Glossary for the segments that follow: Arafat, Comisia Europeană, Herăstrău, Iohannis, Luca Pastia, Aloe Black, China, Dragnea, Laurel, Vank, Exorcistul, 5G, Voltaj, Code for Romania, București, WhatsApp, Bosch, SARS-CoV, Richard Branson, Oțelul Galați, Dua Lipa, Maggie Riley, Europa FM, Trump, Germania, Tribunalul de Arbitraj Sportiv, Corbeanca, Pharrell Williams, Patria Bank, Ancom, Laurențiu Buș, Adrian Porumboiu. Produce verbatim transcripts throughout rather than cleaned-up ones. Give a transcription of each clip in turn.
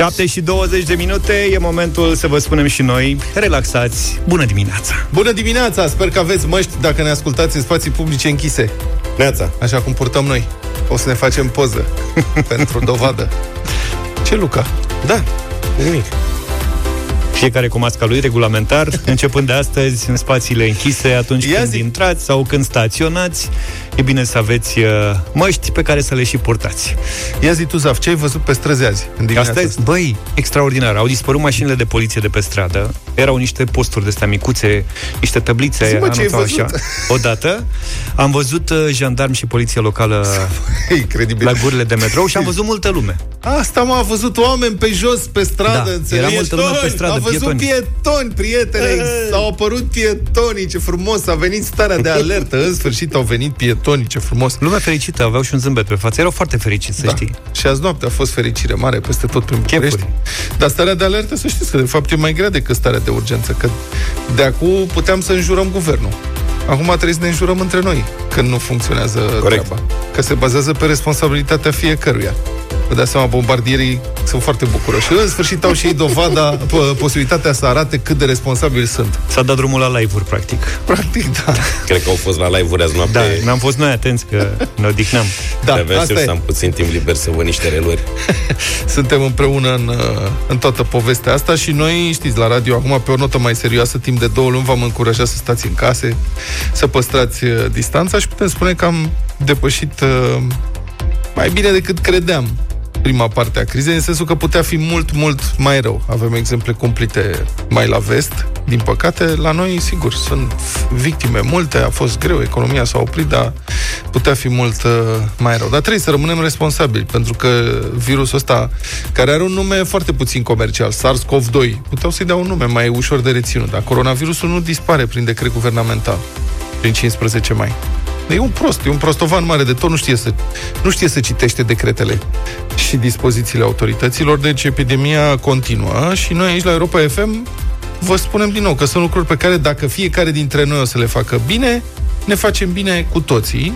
șapte și douăzeci de minute, e momentul să vă spunem și noi, relaxați, bună dimineața! Bună dimineața! Sper că aveți măști dacă ne ascultați în spații publice închise. Neața! Așa cum purtăm noi. O să ne facem poză pentru dovadă. Ce, Luca? Da, nimic. Fiecare cu masca lui, regulamentar, începând de astăzi, în spațiile închise, atunci Ia când zi. intrați sau când staționați, e bine să aveți uh, măști pe care să le și purtați. Ia zi tu, Zaf, ce ai văzut pe străzi azi? Astăzi, băi, extraordinar, au dispărut mașinile de poliție de pe stradă, erau niște posturi de-astea micuțe, niște tăblițe, zi, mă, anunțau așa. Odată am văzut uh, jandarmi și poliția locală la gurile de metrou și am văzut multă lume. Asta m-a văzut oameni pe jos, pe stradă, da, era multă lume pe stradă. Am văzut pietoni, prietene, au apărut pietonii, ce frumos, a venit starea de alertă, în sfârșit au venit pietonii, ce frumos. Lumea fericită, aveau și un zâmbet pe față, erau foarte fericiți, da, să știi. Și azi noapte a fost fericire mare peste tot prin București. Dar starea de alertă, să știți că de fapt e mai grea decât starea de urgență, că de acum puteam să înjurăm guvernul. Acum trebuie să ne înjurăm între noi când nu funcționează Corect. treaba. Că se bazează pe responsabilitatea fiecăruia. Vă dați seama, bombardierii sunt foarte bucuroși. În sfârșit au și ei dovada, p- posibilitatea să arate cât de responsabili sunt. S-a dat drumul la live-uri, practic. Practic, da. Cred că au fost la live-uri azi noapte. Da, n-am fost noi atenți, că ne odihneam. Da, asta să am puțin timp liber să văd niște reluri. Suntem împreună în, în toată povestea asta și noi, știți, la radio, acum, pe o notă mai serioasă, timp de două luni, v-am încurajat să stați în case, să păstrați distanța și putem spune că am depășit mai bine decât credeam prima parte a crizei, în sensul că putea fi mult, mult mai rău. Avem exemple cumplite mai la vest, din păcate. La noi, sigur, sunt victime multe, a fost greu, economia s-a oprit, dar putea fi mult mai rău. Dar trebuie să rămânem responsabili, pentru că virusul ăsta, care are un nume foarte puțin comercial, SARS-CoV doi, puteau să-i dea un nume mai ușor de reținut, dar coronavirusul nu dispare prin decret guvernamental prin cincisprezece mai. E un prost, e un prostovan mare de tot, nu știe să, nu știe să citește decretele și dispozițiile autorităților, deci epidemia continuă și noi aici la Europa F M vă spunem din nou că sunt lucruri pe care dacă fiecare dintre noi o să le facă bine, ne facem bine cu toții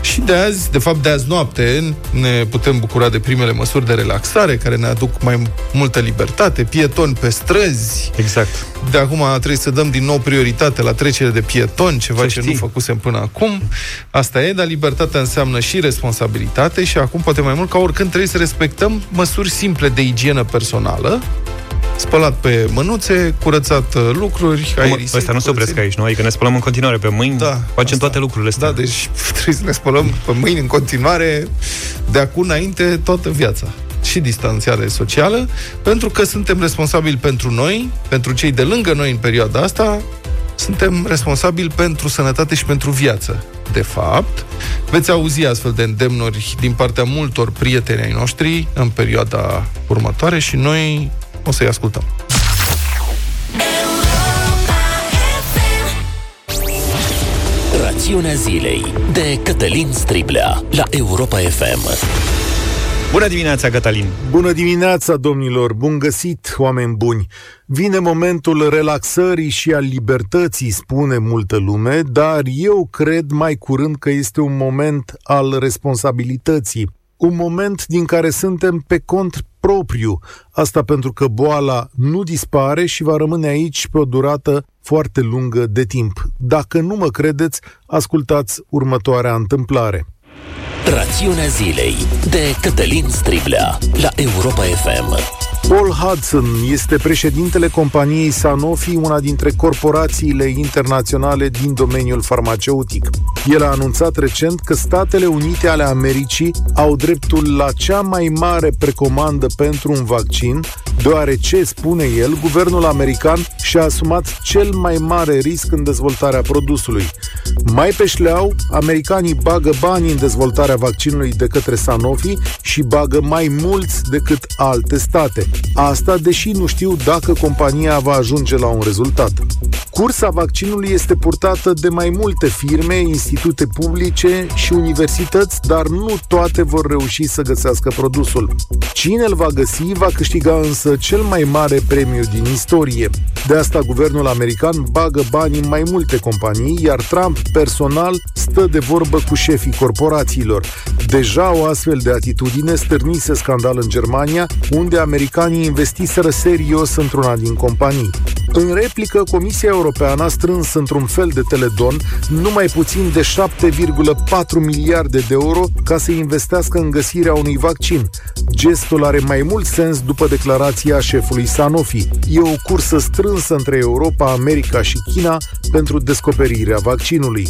și de azi, de fapt de azi noapte, ne putem bucura de primele măsuri de relaxare care ne aduc mai multă libertate, pietoni pe străzi. Exact. De acum trebuie să dăm din nou prioritate la trecerea de pietoni, ceva ce nu făcusem până acum. Asta e, dar libertatea înseamnă și responsabilitate și acum poate mai mult ca oricând trebuie să respectăm măsuri simple de igienă personală. Spălat pe mânuțe, curățat lucruri, aerisit. Ăsta nu se opresc aici, nu? Adică ne spălăm în continuare pe mâini, da, facem asta, toate lucrurile astea. Da, deci trebuie să ne spălăm pe mâini în continuare, de acum înainte, toată viața. Și distanțiare socială, pentru că suntem responsabili pentru noi, pentru cei de lângă noi în perioada asta, suntem responsabili pentru sănătate și pentru viață. De fapt, veți auzi astfel de îndemnuri din partea multor prieteni ai noștri în perioada următoare și noi o să-i ascultăm. Rațiunea zilei de Cătălin Striblea la Europa F M. Bună dimineața, Cătălin! Bună dimineața, domnilor! Bun găsit, oameni buni! Vine momentul relaxării și al libertății, spune multă lume, dar eu cred mai curând că este un moment al responsabilității. Un moment din care suntem pe cont propriu. Asta pentru că boala nu dispare și va rămâne aici pe o durată foarte lungă de timp. Dacă nu mă credeți, ascultați următoarea întâmplare. Rațiunea zilei de Cătălin Striblea la Europa F M. Paul Hudson este președintele companiei Sanofi, una dintre corporațiile internaționale din domeniul farmaceutic. El a anunțat recent că Statele Unite ale Americii au dreptul la cea mai mare precomandă pentru un vaccin, deoarece, spune el, guvernul american și-a asumat cel mai mare risc în dezvoltarea produsului. Mai pe șleau, americanii bagă bani în dezvoltarea vaccinului de către Sanofi și bagă mai mulți decât alte state. Asta deși nu știu dacă compania va ajunge la un rezultat. Cursa vaccinului este purtată de mai multe firme, instituții institute publice și universități, dar nu toate vor reuși să găsească produsul. Cine îl va găsi va câștiga însă cel mai mare premiu din istorie. De asta guvernul american bagă bani în mai multe companii, iar Trump personal stă de vorbă cu șefii corporațiilor. Deja o astfel de atitudine stârnise scandal în Germania, unde americanii investiseră serios într-una din companii. În replică, Comisia Europeană a strâns într-un fel de teledon nu mai puțin de șapte virgulă patru miliarde de euro ca să investească în găsirea unui vaccin. Gestul are mai mult sens după declarația șefului Sanofi. E o cursă strânsă între Europa, America și China pentru descoperirea vaccinului.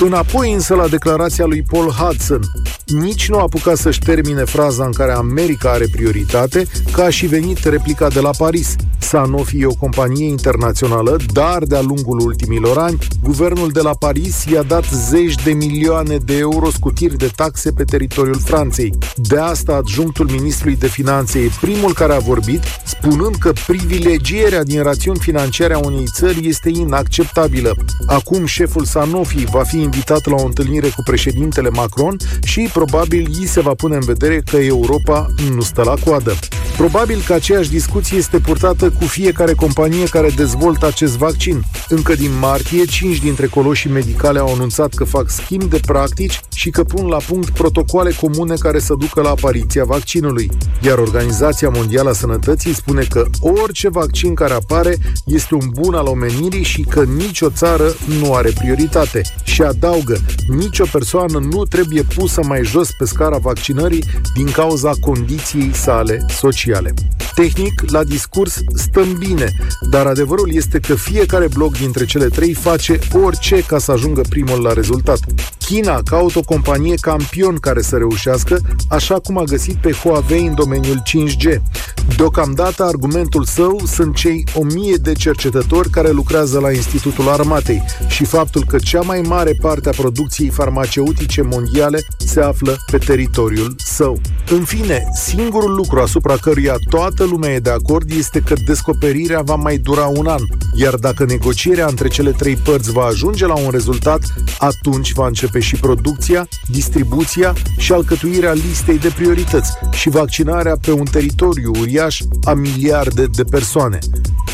Înapoi însă la declarația lui Paul Hudson. Nici nu a apucat să-și termine fraza în care America are prioritate, că a și venit replica de la Paris. Sanofi e o companie internațională, dar de-a lungul ultimilor ani, guvernul de la Paris i-a dat zeci de milioane de euro scutiri de taxe pe teritoriul Franței. De asta adjunctul ministrului de finanțe e primul care a vorbit, spunând că privilegierea din rațiuni financiare a unei țări este inacceptabilă. Acum șeful Sanofi va fi invitat la o întâlnire cu președintele Macron și probabil i se va pune în vedere că Europa nu stă la coadă. Probabil că aceeași discuție este purtată cu fiecare companie care dezvoltă acest vaccin. Încă din martie, cinci dintre coloșii medicale au anunțat că fac schimb de practici și că pun la punct protocoale comune care să ducă la apariția vaccinului. Iar Organizația Mondială a Sănătății spune că orice vaccin care apare este un bun al omenirii și că nicio țară nu are prioritate. Și adaugă, nicio persoană nu trebuie pusă mai jos pe scara vaccinării din cauza condiției sale sociale. Tehnic, la discurs stăm bine, dar adevărul este că fiecare bloc dintre cele trei face orice ca să ajungă primul la rezultat. China caută o companie campion care să reușească, așa cum a găsit pe Huawei în domeniul cinci G. Deocamdată, argumentul său sunt cei o mie de cercetători care lucrează la Institutul Armatei și faptul că cea mai mare parte a producției farmaceutice mondiale se află pe teritoriul său. În fine, singurul lucru asupra căruia toată lumea e de acord este că descoperirea va mai dura un an, iar dacă negocierea între cele trei părți va ajunge la un rezultat, atunci va începe și producția, distribuția și alcătuirea listei de priorități și vaccinarea pe un teritoriu uriaș a miliarde de persoane.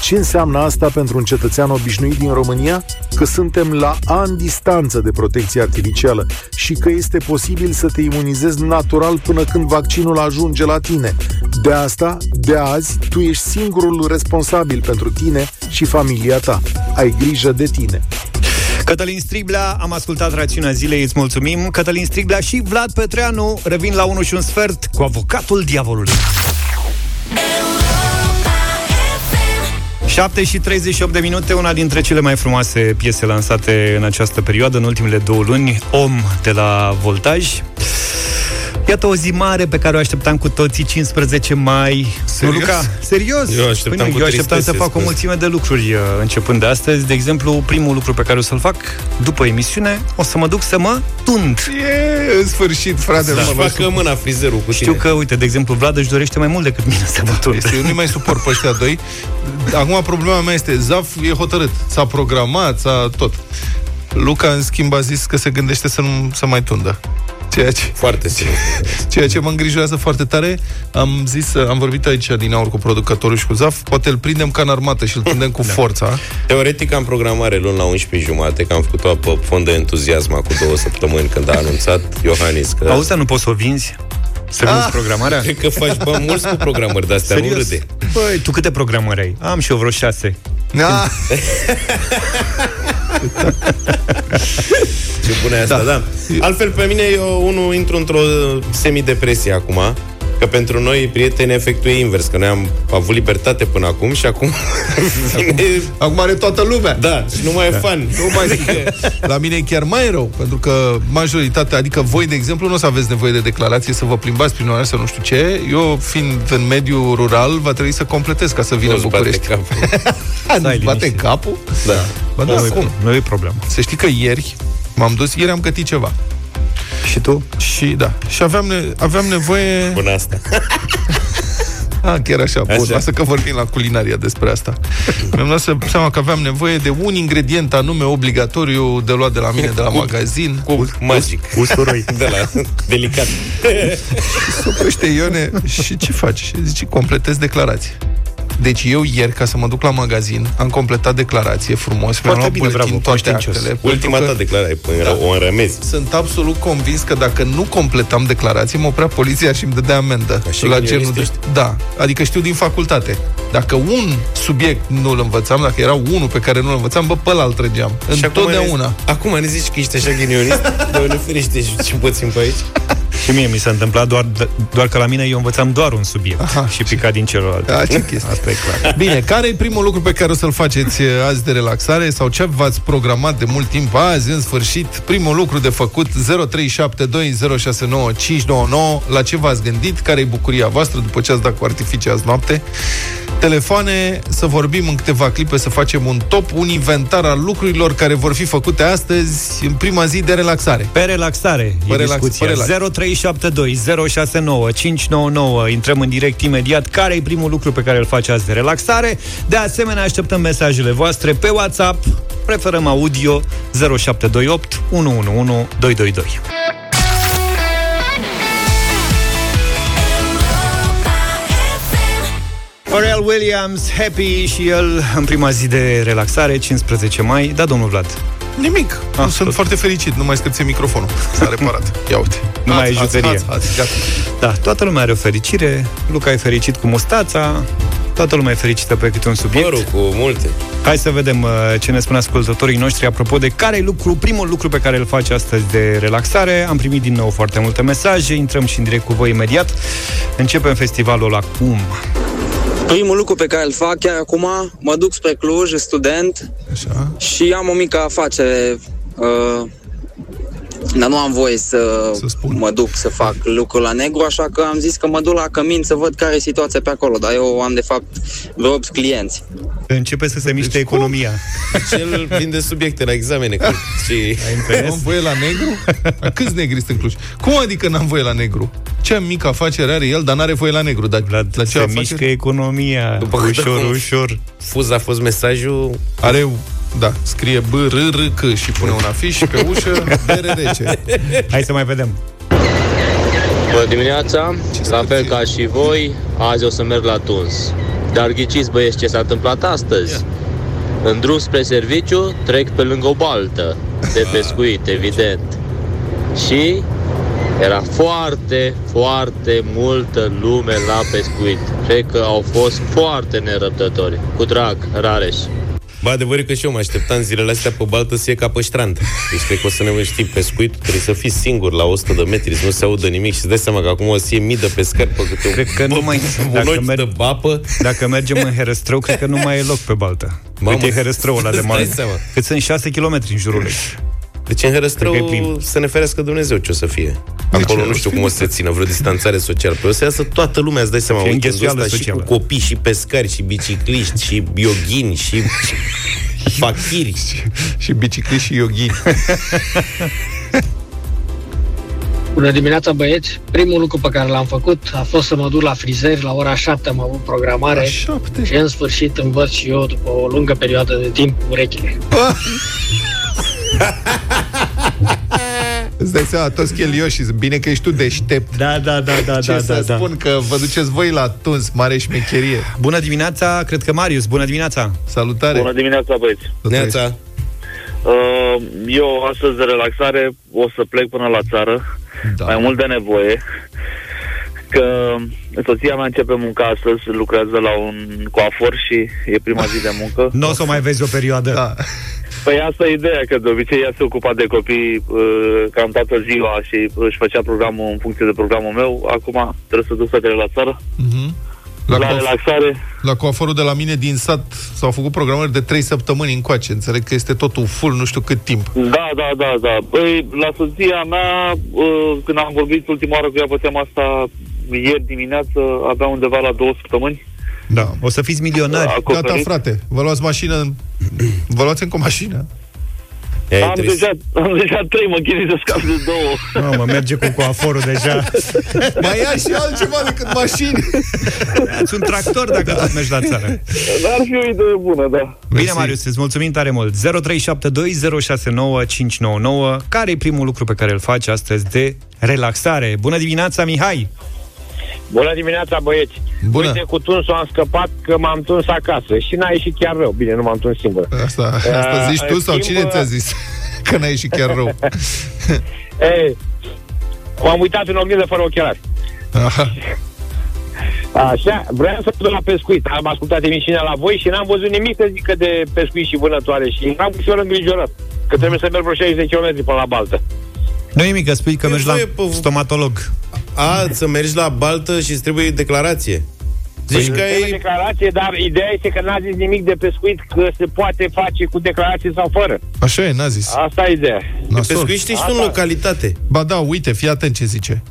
Ce înseamnă asta pentru un cetățean obișnuit din România? Că suntem la ani distanță de protecție artificială și că este posibil să te imunizezi natural până când vaccinul ajunge la tine. De asta, de azi, tu ești singurul responsabil pentru tine și familia ta. Ai grijă de tine. Cătălin Striblea, am ascultat rațiunea zilei, îți mulțumim. Cătălin Striblea și Vlad Petreanu revin la unu și un sfert cu avocatul diavolului. șapte și treizeci și opt de minute, una dintre cele mai frumoase piese lansate în această perioadă, în ultimele două luni, Om de la Voltaj. Iată o zi mare pe care o așteptam cu toții, cincisprezece mai. Serios? Luca, serios? Eu așteptam, Până, eu așteptam să fac o mulțime de lucruri începând de astăzi. De exemplu, primul lucru pe care o să-l fac după emisiune, o să mă duc să mă tund. E, în sfârșit, frate, da, mă facă mâna frizerul cu Știu tine. Că, uite, de exemplu, Vlad își dorește mai mult decât mine să mă tund. Este, eu nu mai suport pe ăștia doi. Acum problema mea este, Zaf e hotărât. S-a programat, s-a tot. Luca, în schimb, a zis că se gândește să nu să mai tundă. Ceea ce, foarte ceea ce mă îngrijorează foarte tare. Am zis, am vorbit aici din aur cu producătorul și cu Zaf. Poate îl prindem ca în armată și îl prindem cu da. forța. Teoretic am programare luni la unsprezece și jumătate, că am făcut-o pe fond de entuziasm cu două săptămâni când a anunțat Iohannis că... Auzi, nu poți să o vinzi? Să vinzi ah, programarea? Cred că faci bani mulți cu programări de-astea, nu râde. Băi, tu câte programări ai? Am și eu vreo șase. Da. Ce bună e asta, da. da. Altfel, pe mine, eu unul intru într-o semidepresie acum, că pentru noi, prieteni, efectul e invers, că noi am avut libertate până acum și acum... Acum, acum are toată lumea. Da, și nu mai e da. fan. Nu mai La mine e chiar mai rău, pentru că majoritatea, adică voi, de exemplu, nu o să aveți nevoie de declarație să vă plimbați prin oraș sau nu știu ce. Eu, fiind în mediul rural, va trebui să completez ca să vină în București. Nu-ți bate capul? Da. Bă, da, acum. Nu e problemă. Să știi că ieri m-am dus, ieri am gătit ceva. Și tu? Și da. Și aveam, ne- aveam nevoie... Bună asta. Ah, chiar așa, bun. Așa. Lasă că vorbim la culinaria despre asta. Mi-am dat seama că aveam nevoie de un ingredient anume obligatoriu de luat de la mine, de la magazin. Cu magic. Usuroi. De la delicat. Supuște Ione, și ce faci? Zici, completez declarații. Deci eu ieri, ca să mă duc la magazin, am completat declarație frumos. Mi-am luat bine, bravo, toate actele. Ultima ta declarație, da, o înrămezi. Sunt absolut convins că dacă nu completam declarație, mă oprea poliția și îmi dădea amendă. Așa la genul de... Da, adică știu din facultate. Dacă un subiect nu-l învățam, dacă era unul pe care nu-l învățam, bă, pe ăla îl trăgeam. Întotdeauna. Acum ne zici că ești așa ghinionist, dar ne ferește ce puțin pe aici. Și mie mi s-a întâmplat, doar, doar că la mine eu învățam doar un subiect. Aha, și pica din celălalt. A, ce chestie. Asta e clar. Bine, care e primul lucru pe care o să-l faceți azi de relaxare? Sau ce v-ați programat de mult timp azi, în sfârșit? Primul lucru de făcut, zero trei șapte doi zero șase nouă cinci nouă nouă. La ce v-ați gândit? Care e bucuria voastră după ce ați dat cu artificii azi noapte? Telefoane, să vorbim în câteva clipe, să facem un top, un inventar al lucrurilor care vor fi făcute astăzi, în prima zi de relaxare. Pe relaxare pe e relax, discuția. zero trei șapte doi zero șase nouă cinci nouă nouă. Intrăm în direct imediat. Care e primul lucru pe care îl faci azi de relaxare? De asemenea, așteptăm mesajele voastre pe WhatsApp. Preferăm audio. Zero șapte doi opt unu unu unu doi doi doi. Pharrell Williams, Happy, și el în prima zi de relaxare, cincisprezece mai. Da, domnul Vlad. Nimic. Ah, sunt tot foarte fericit. Nu mai scăpție microfonul. S-a reparat. Ia uite. Nu mai e juterie. Da, toată lumea are o fericire. Luca e fericit cu mustața. Toată lumea e fericită pe câte un subiect. Mă rog, cu multe. Hai să vedem uh, ce ne spun ascultătorii noștri apropo de care e lucru, primul lucru pe care îl faci astăzi de relaxare. Am primit din nou foarte multe mesaje. Intrăm și în direct cu voi imediat. Începem festivalul acum. Primul lucru pe care îl fac chiar acum, mă duc spre Cluj, student. Așa. Și am o mică afacere, uh, dar nu am voie să, să mă duc să fac lucrul la negru, așa că am zis că mă duc la cămin să văd care e situația pe acolo, dar eu am de fapt vreo opt clienți. Începe să se miște, deci, economia. Deci el vinde subiecte la examene. Și... Nu am voie la negru? A, câți negri sunt în Cluj? Cum adică n-am voie la negru? Ce mică afacere are el, dar n-are voie la negru. Dar la, la ce se afacere? Mișcă economia. După ușor, ușor. Fuz a fost mesajul. Are, da, scrie B R R C și pune un afiș pe ușă, B R D C. Hai să mai vedem. Bună dimineața, ce la fel ca și voi, azi o să merg la tuns. Dar ghiciți, băieți, ce s-a întâmplat astăzi? Yeah. În drum spre serviciu, trec pe lângă o baltă de pescuit, evident. Și era foarte, foarte multă lume la pescuit. Cred că au fost foarte nerăbdători. Cu drag, Rareș. Bă, adevărul că și eu mă așteptam zilele astea pe baltă să ie ca pe ștrand. Deci cred că o să ne știi pescuit, trebuie să fii singur la o sută de metri, să nu se audă nimic și îți dai seama că acum o să ie mii de pescări pe câte cred că nu mai dacă, merg, dacă mergem în Herestrău, cred că nu mai e loc pe baltă. Mamă, uite Herestrăul ăla de mare. Cât sunt șase kilometri în jurul lui. Deci în Herestrău să ne ferească Dumnezeu ce o să fie. Acolo nu știu cum o să se țină vreo distanțare socială. Pe o să iasă toată lumea, îți dai seama, uite, și cu copii, și pescari, și bicicliști, și yoghini, și fakiri. Și, și bicicliști și yoghini. Bună dimineața, băieți! Primul lucru pe care l-am făcut a fost să mă duc la frizer, la ora șapte am avut programare și în sfârșit învăț și eu, după o lungă perioadă de timp, urechile. Îți dai seama, toți chelioșii, bine că ești tu deștept. Da, da, da, da. Ce da, să da, spun, da. Că vă duceți voi la tuns, mare șmecherie. Bună dimineața, cred că Marius, bună dimineața. Salutare. Bună dimineața, băieți. Dimineața. Uh, eu astăzi de relaxare o să plec până la țară, da. Mai mult de nevoie, că soția mea începe munca astăzi, lucrează la un coafor și e prima zi de muncă. Nu o să mai vezi o perioadă. Da. Păi asta e ideea, că de obicei ea se ocupa de copii uh, cam toată ziua și își făcea programul în funcție de programul meu. Acum trebuie să duc fetele la țară. Uh-huh. La, la coaf- relaxare. La coaforul de la mine din sat s-au făcut programări de trei săptămâni încoace. Înțeleg că este totul full, nu știu cât timp. Da, da, da, da. Păi, la soția mea, uh, când am vorbit ultima oară cu ea pe tema asta, ieri dimineață, avea undeva la două săptămâni. Da. O să fiți milionari. Gata, frate, vă luați mașină. Vă luați încă o mașină. E, am, deja, am deja trei măchini să scap de două. Mă, mă merge cu coaforul deja. Mai ia și altceva decât mașini. Sunt tractor dacă tot mergi la țară. Dar ar fi o idee bună, da. Bine, Marius, îți mulțumim tare mult. zero trei șapte doi zero șase nouă cinci nouă nouă. Care e primul lucru pe care îl faci astăzi de relaxare? Bună dimineața, Mihai! Bună dimineața, băieți! Bună. Uite, cu tunsul am scăpat că m-am tuns acasă și n-a ieșit chiar rău. Bine, nu m-am tuns singur. Asta, asta uh, zici tu sau schimb... cine ți-a zis că n-a ieșit chiar rău? Ei, m-am uitat în oglindă fără ochelari. Aha. Așa, vreau să duc la pescuit. Am ascultat emisiunea la voi și n-am văzut nimic să zică de pescuit și vânătoare și n-am ușor îngrijorat că trebuie să merg vreo șaizeci de kilometri până la baltă. Nu e nimic, că spui că e mergi la p- stomatolog. A, să mergi la baltă și îți trebuie declarație. Zici păi că e... declarație, dar ideea este că n-a zis nimic de pescuit, că se poate face cu declarație sau fără. Așa e, n-a zis. Asta e ideea. De pescuit știi și în localitate. Ba da, uite, fii atent ce zice.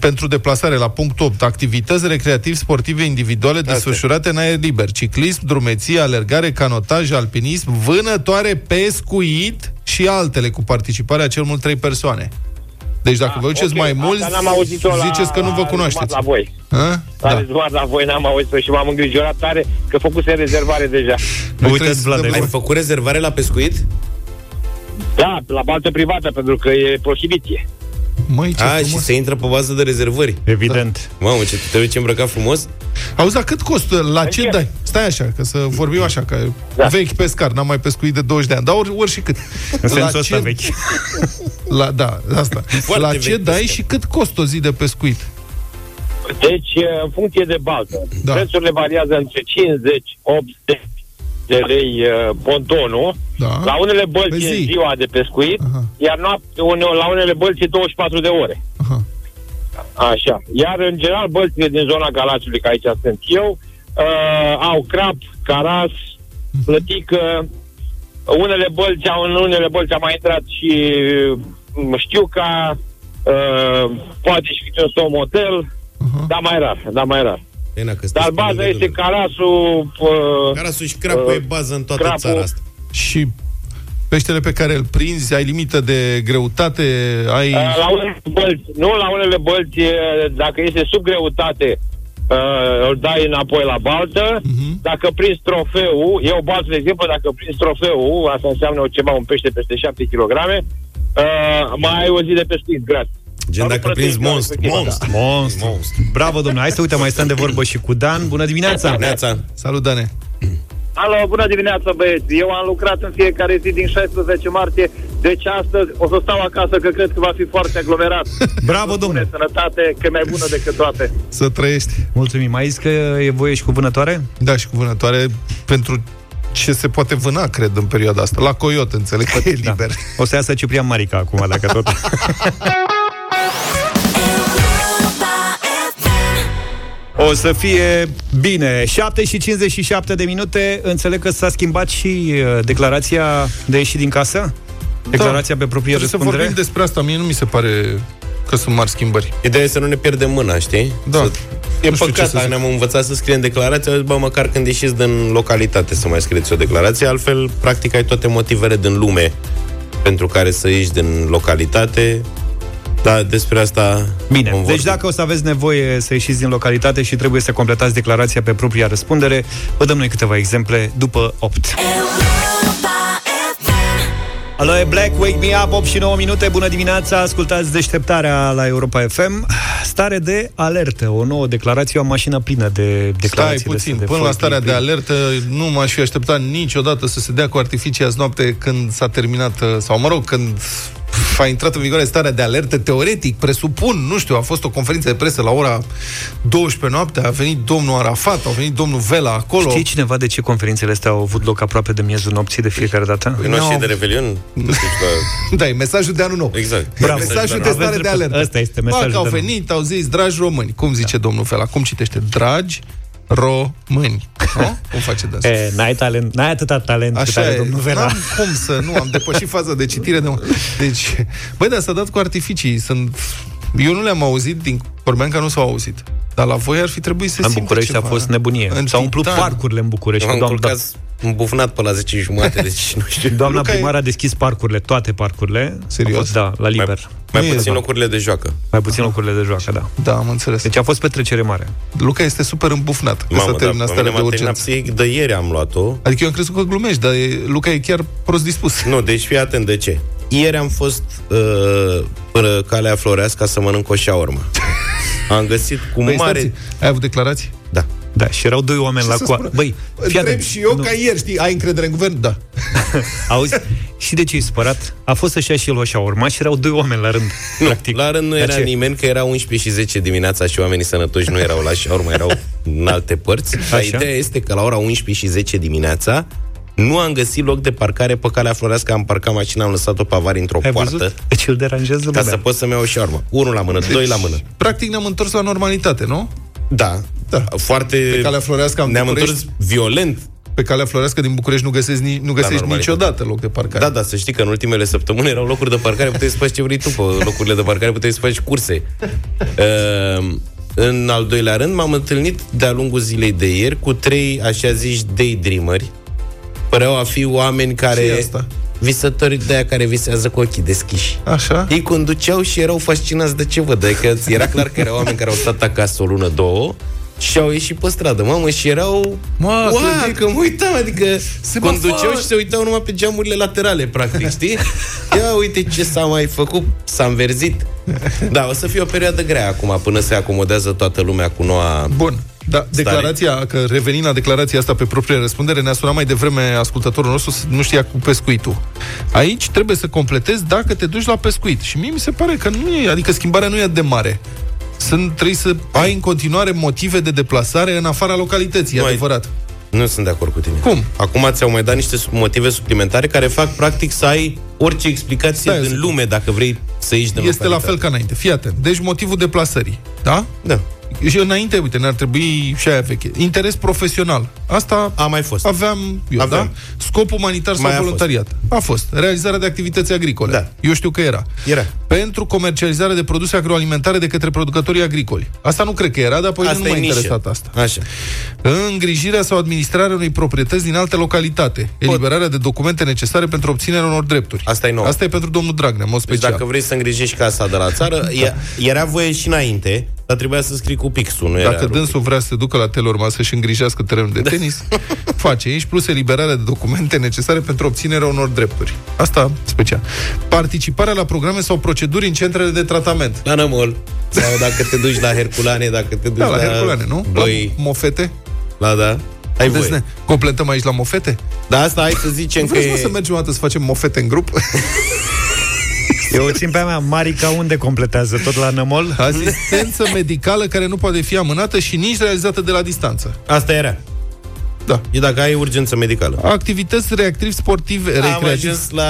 Pentru deplasare la punct opt, activități recreativ-sportive individuale desfășurate în aer liber, ciclism, drumeție, alergare, canotaj, alpinism, vânătoare, pescuit și altele, cu participarea cel mult trei persoane. Deci dacă a, vă duceți okay, mai mulți, ziceți că nu vă cunoașteți. La voi. A? Da. Rezolvat la voi, n-am auzit-o și m-am îngrijorat tare că făcuse rezervare deja. Uite-ți, Vlad, ai făcut rezervare la pescuit? Da, la baltă privată, pentru că e prohibiție. Măi, ce a, frumos. Și se intră pe bază de rezervări. Evident. Da. Mamă, ce te trebuie ce îmbrăcat frumos. Auzi, dar cât costă? La ce dai? Stai așa, că să vorbim așa, că da. Vechi pescar, n-am mai pescuit de douăzeci de ani, dar ori, ori și cât. În sensul ăsta ce... vechi. La, da, asta. Foarte la ce dai pescar. Și cât costă o zi de pescuit? Deci, în funcție de baltă. Da. Prețurile variază între cincizeci și optzeci de lei uh, pontonul, da. La unele bălți e ziua de pescuit, aha. Iar noapte, une, la unele bălți e douăzeci și patru de ore. Aha. Așa. Iar, în general, bălțile din zona Galațiului, că aici sunt eu, uh, au crap, caras, uh-huh. Plătică, unele bălți, în unele bălți a mai intrat și știuca, uh, poate și câte un somotel, uh-huh. dar mai rar, dar mai rar. Ena, dar baza este de carasul uh, carasul și crapul uh, e bază în toată crapul. Țara asta. Și peștele pe care îl prinzi, ai limită de greutate? Ai... Uh, la unele bălți, nu, la unele bălți dacă este sub greutate uh, îl dai înapoi la baltă, uh-huh. Dacă prinzi trofeul, eu baltă, de exemplu, dacă prinzi trofeul, asta înseamnă ceva, un pește peste șapte kilograme, uh, mai ai o zi de pescuit gratis. Gen dacă prinzi monstru, monstru, monstru, monstru. Bravo, domnule. Hai să uite, mai stăm de vorbă și cu Dan. Bună dimineața! Neața. Salut, Dane! Alo, bună dimineața, băieți! Eu am lucrat în fiecare zi din șaisprezece martie, deci astăzi o să stau acasă, că cred că va fi foarte aglomerat. Bravo, domnule! Sănătate, că e mai bună decât toate. Să trăiești! Mulțumim! Mai zici că e voie și cu vânătoare? Da, și cu vânătoare pentru... ce se poate vâna, cred, în perioada asta. La Coyote, înțeleg că e liber. Da. O să iasă Ciprian Marica acum, dacă tot... O să fie bine. șapte și cincizeci și șapte de minute. Înțeleg că s-a schimbat și declarația de ieși din casă? Declarația da. Pe proprie răspundere? Să vorbim despre asta. Mie nu mi se pare că sunt mari schimbări. Ideea e să nu ne pierdem mâna, știi? Da. Să... E păcat, dar ne-am învățat să scriem declarația, bă, măcar când ieșiți din localitate să mai scrieți o declarație, altfel, practic, ai toate motivele din lume pentru care să ieși din localitate... Da, despre asta... Bine, deci vorbi. Dacă o să aveți nevoie să ieșiți din localitate și trebuie să completați declarația pe propria răspundere, vă dăm noi câteva exemple după opt. Aloe Black, Wake Me Up, opt și nouă minute, bună dimineața, ascultați deșteptarea la Europa F M. Stare de alertă, o nouă declarație, o mașină plină de declarații. Stai puțin, de până la starea de alertă nu m-aș fi așteptat niciodată să se dea cu artificii azi noapte când s-a terminat, sau mă rog, când a intrat în vigoare starea de alertă, teoretic, presupun, nu știu, a fost o conferință de presă la ora douăsprezece noapte, a venit domnul Arafat, a venit domnul Vela acolo. Știi cineva de ce conferințele astea au avut loc aproape de miezul nopții de fiecare dată? Păi nu no. de Revelion? Da, e mesajul de anul nou. Exact. Bravo. Mesajul de, de stare de alertă. Asta este mesajul. Ba, au venit, au zis, dragi români, cum zice da. Domnul Vela, cum citește, dragi români. No? Cum face de asta? E, n-ai, talent, n-ai atâta talent așa cât are domnul Vera. N-am cum să nu, am depășit faza de citire. De... Deci, băi, dar s-a dat cu artificii. Sunt... Eu nu le-am auzit, din Corbeanca nu s-au auzit. Dar la voi ar fi trebuit să simtă ceva. În București a fost nebunie. În S-au umplut parcurile în București. Eu am culcat îmbufnat pe la zece și jumate, deci nu știu. Doamna primară a deschis parcurile, toate parcurile. Serios? Fost, da, la liber. Mai, mai puțin exact. locurile de joacă. Mai puțin Aha. locurile de joacă, da. Da, am înțeles. Deci a fost petrecere mare. Luca este super îmbufnat. Mamă, că s-a terminat da, starea de urgență. De ieri am luat-o. Adică eu am crezut că glumești, dar e, Luca e chiar prost dispus. Nu, deci fii atent de ce. Ieri am fost uh, până Calea Floreasca să mănânc o șaormă. Am găsit cu Băi, mare... Stați. Ai avut declarații? Da. Da, și erau doi oameni ce la coadă. Băi, întreb și eu nu. Ca ieri, știi, ai încredere în guvern? Da. Auzi, și de ce e supărat? A fost să-și ia și el o șaorma și erau doi oameni la rând. Nu, practic. La rând nu era nimeni, că erau unsprezece și zece dimineața și oamenii sănătoși nu erau la șaorma, erau în alte părți. Dar ideea este că la ora unsprezece și zece dimineața nu am găsit loc de parcare pe Calea Florească, am parcat mașina, am lăsat-o pe avarii într-o Ai poartă. Deci îl deranjez lumea. Ca să pot să-mi iau o șaorma. Unul la mână, deci, doi la mână. Practic ne-am întors la normalitate, nu? Da. Da. Foarte... Pe Calea Florească am ne-am întors violent. Pe Calea Florească din București nu găsești, ni- nu găsești niciodată loc de parcare. Da, da, să știi că în ultimele săptămâni erau locuri de parcare, puteai să faci ce vrei tu pe locurile de parcare, puteai să faci curse. Uh, în al doilea rând m-am întâlnit de-a lungul zilei de ieri cu trei, așa zici, daydreameri. Păreau a fi oameni care... visători de aia care visează cu ochii deschiși. Așa? Ei conduceau și erau fascinați de ce văd. Adică era clar că erau oameni care au stat acasă o lună, două și au ieșit pe stradă. Mamă, și erau... Mă, că mă uitam, adică se conduceau și se uitau numai pe geamurile laterale, practic, știi? Ia uite ce s-a mai făcut, s-a înverzit. Da, o să fie o perioadă grea acum, până se acomodează toată lumea cu noua... Bun. Da, declarația, stare. Că revenind la declarația asta pe propria răspundere, ne-a sunat mai devreme ascultătorul nostru, nu știa cu pescuitul. Aici trebuie să completezi dacă te duci la pescuit. Și mie mi se pare că nu e, adică schimbarea nu e de mare. Sunt, trebuie să ai în continuare motive de deplasare în afara localității, e adevărat. Nu sunt de acord cu tine. Cum? Acum ți-au mai dat niște motive suplimentare care fac, practic, să ai orice explicație din lume, dacă vrei să ieși din localitate. Este la fel ca înainte. Fii atent. Deci motivul deplasării, da? Da. Și înainte, uite, ne-ar trebui și aia veche. Interes profesional. Asta a mai fost. Aveam eu, aveam. Da? Scop umanitar sau voluntariat. A fost. Realizarea de activități agricole. Da. Eu știu că era. Era. Pentru comercializarea de produse agroalimentare de către producătorii agricoli. Asta nu cred că era, dar păi asta nu m-a interesat asta. Așa. Îngrijirea sau administrarea unei proprietăți din alte localitate. Eliberarea de documente necesare pentru obținerea unor drepturi. Asta e nou. Asta e pentru domnul Dragnea, în mod special. Deci dacă vrei să îngrijești casa de la țară, da. Era voie și înainte, dar trebuia să scrii cu pixul. Nu, dacă dânsul vrea să se ducă la Telorma să-și îngrijească terenul de tenis, face aici, plus eliberarea de documente necesare pentru obținerea unor drepturi. Asta special. Participarea la programe sau proceduri în centrele de tratament. La Nămol. Sau dacă te duci la Herculane, dacă te duci da, la... la Herculane, nu? Băi. La Mofete? La, da. Ai voie. Completăm aici la Mofete? Da, asta hai să zicem că... Vreți, mă, să mergem o dată să facem Mofete în grup? Eu o țin pe a mea, Marica, unde completează? Tot la Nămol? Asistență medicală care nu poate fi amânată și nici realizată de la distanță. Asta era. Da. E dacă ai urgență medicală. Activități reactiv sportive, recreativ, la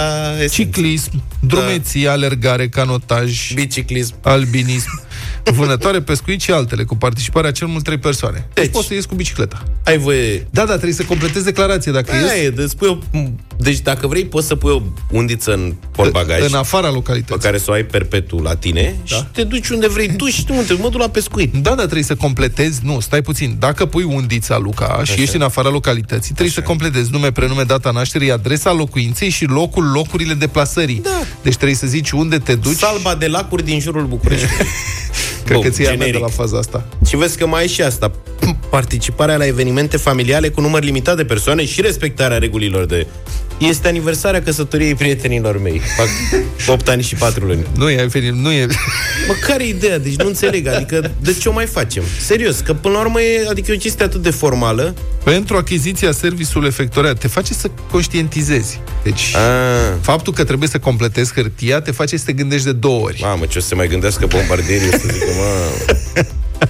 ciclism, drumeție, da. Alergare, canotaj, biciclism, albinism, vânătoare, pescuit și altele, cu participarea cel mult trei persoane. Deci, deci poți să ies cu bicicleta. Ai voie. Da, da, trebuie să completezi declarația dacă ies. E, deci, pui o... deci dacă vrei poți să pui o undiță în portbagaj. În afara localității. Pe care să o ai perpetu la tine, da. Și te duci unde vrei tu și tu unde mă duc la pescuit. Da, da, trebuie să completezi. Nu, stai puțin. Dacă pui undița, Luca, așa. Și ești în afara localității, trebuie așa. Să completezi nume, prenume, data nașterii, adresa locuinței și locul, locurile deplasării. Da. Deci trebuie să zici unde te duci. Salba de lacuri din jurul Bucureștiului. Cred Bun, că ți-ai de la faza asta. Și vezi că mai e și asta. Participarea la evenimente familiale cu număr limitat de persoane și respectarea regulilor de... Este aniversarea căsătoriei prietenilor mei. Fac opt ani și patru luni. Nu e, nu e... Mă, care e ideea? Deci nu înțeleg. Adică, de ce o mai facem? Serios, că până la urmă e, adică, e o chestie atât de formală. Pentru achiziția serviciului efectuat te face să conștientizezi. Deci, A. faptul că trebuie să completezi hârtia te face să te gândești de două ori. Mamă, ce o să se mai gândească bombardierii, să zică, mamă...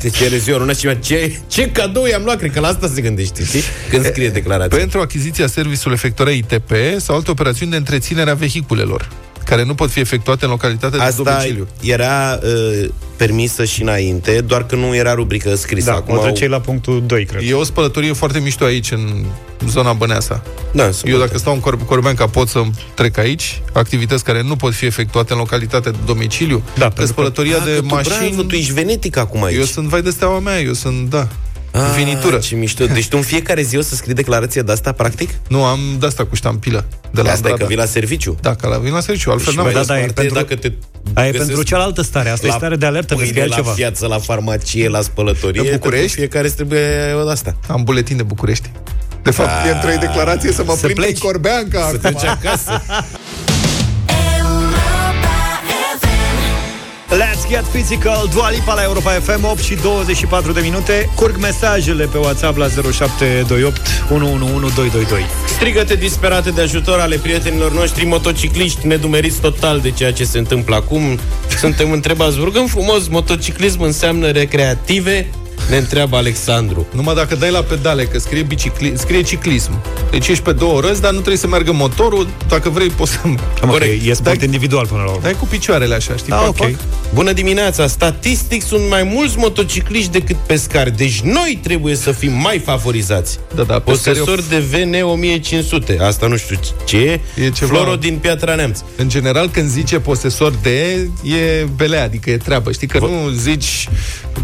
Deci e ziua lună și ce, ce cadou i-am luat? Cred că la asta se gândește, știi? Când scrie declarația. Pentru achiziția serviciului efectuarea I T P sau alte operațiuni de întreținere a vehiculelor, care nu pot fi efectuate în localitatea asta de domiciliu. Era uh, permisă și înainte, doar că nu era rubrică scrisă. Da, acum o trecei au... la punctul doi, cred. E o spălătorie foarte mișto aici, în zona Băneasa. Da, eu poate. Dacă stau în Cor- Corbeanca pot să trec aici, activități care nu pot fi efectuate în localitatea de domiciliu. Da, că spălătoria de că mașini... Tu, bravo, tu ești venetic acum aici. Eu sunt vai de steaua mea, eu sunt, da. Finitură. Ce mișto. Deci tu în fiecare zi o să scrii declarație de asta, practic? Nu, am de asta cu ștampilă. De la asta e că vii la serviciu. Da, că la vin la serviciu, altfel deci, n-am da, da, da, pentru dacă te ai pentru cealaltă stare. Asta e stare de alertă, vezi altceva. La viață, la farmacie, la spălătorie. În București, fiecare trebuie asta. Am buletin de București. De fapt, e într-o declarație să mă plimb în Corbeanca, să plec acasă. Let's get physical, Dua Lipa la Europa F M, opt și douăzeci și patru de minute. Curg mesajele pe WhatsApp la zero șapte doi opt unu unu unu doi doi doi. Strigăte disperate de ajutor ale prietenilor noștri motocicliști, nedumeriți total de ceea ce se întâmplă acum. Suntem întrebați, rugăm frumos, motociclism înseamnă recreative? Ne întreabă Alexandru. Numai dacă dai la pedale, că scrie, bicicli, scrie ciclism. Deci ești pe două răzi, dar nu trebuie să meargă motorul. Dacă vrei, poți să... Okay, e sport individual până la urmă. Dai cu picioarele așa, știi? Ah, okay. Bună dimineața! Statistic sunt mai mulți motocicliști decât pescari. Deci noi trebuie să fim mai favorizați. Da, da, posesori de V N o mie cinci sute. Asta nu știu ce e. E ceva... Floro din Piatra Neamț. În general, când zice posesor de, e belea, adică e treabă. Știi că v- nu zici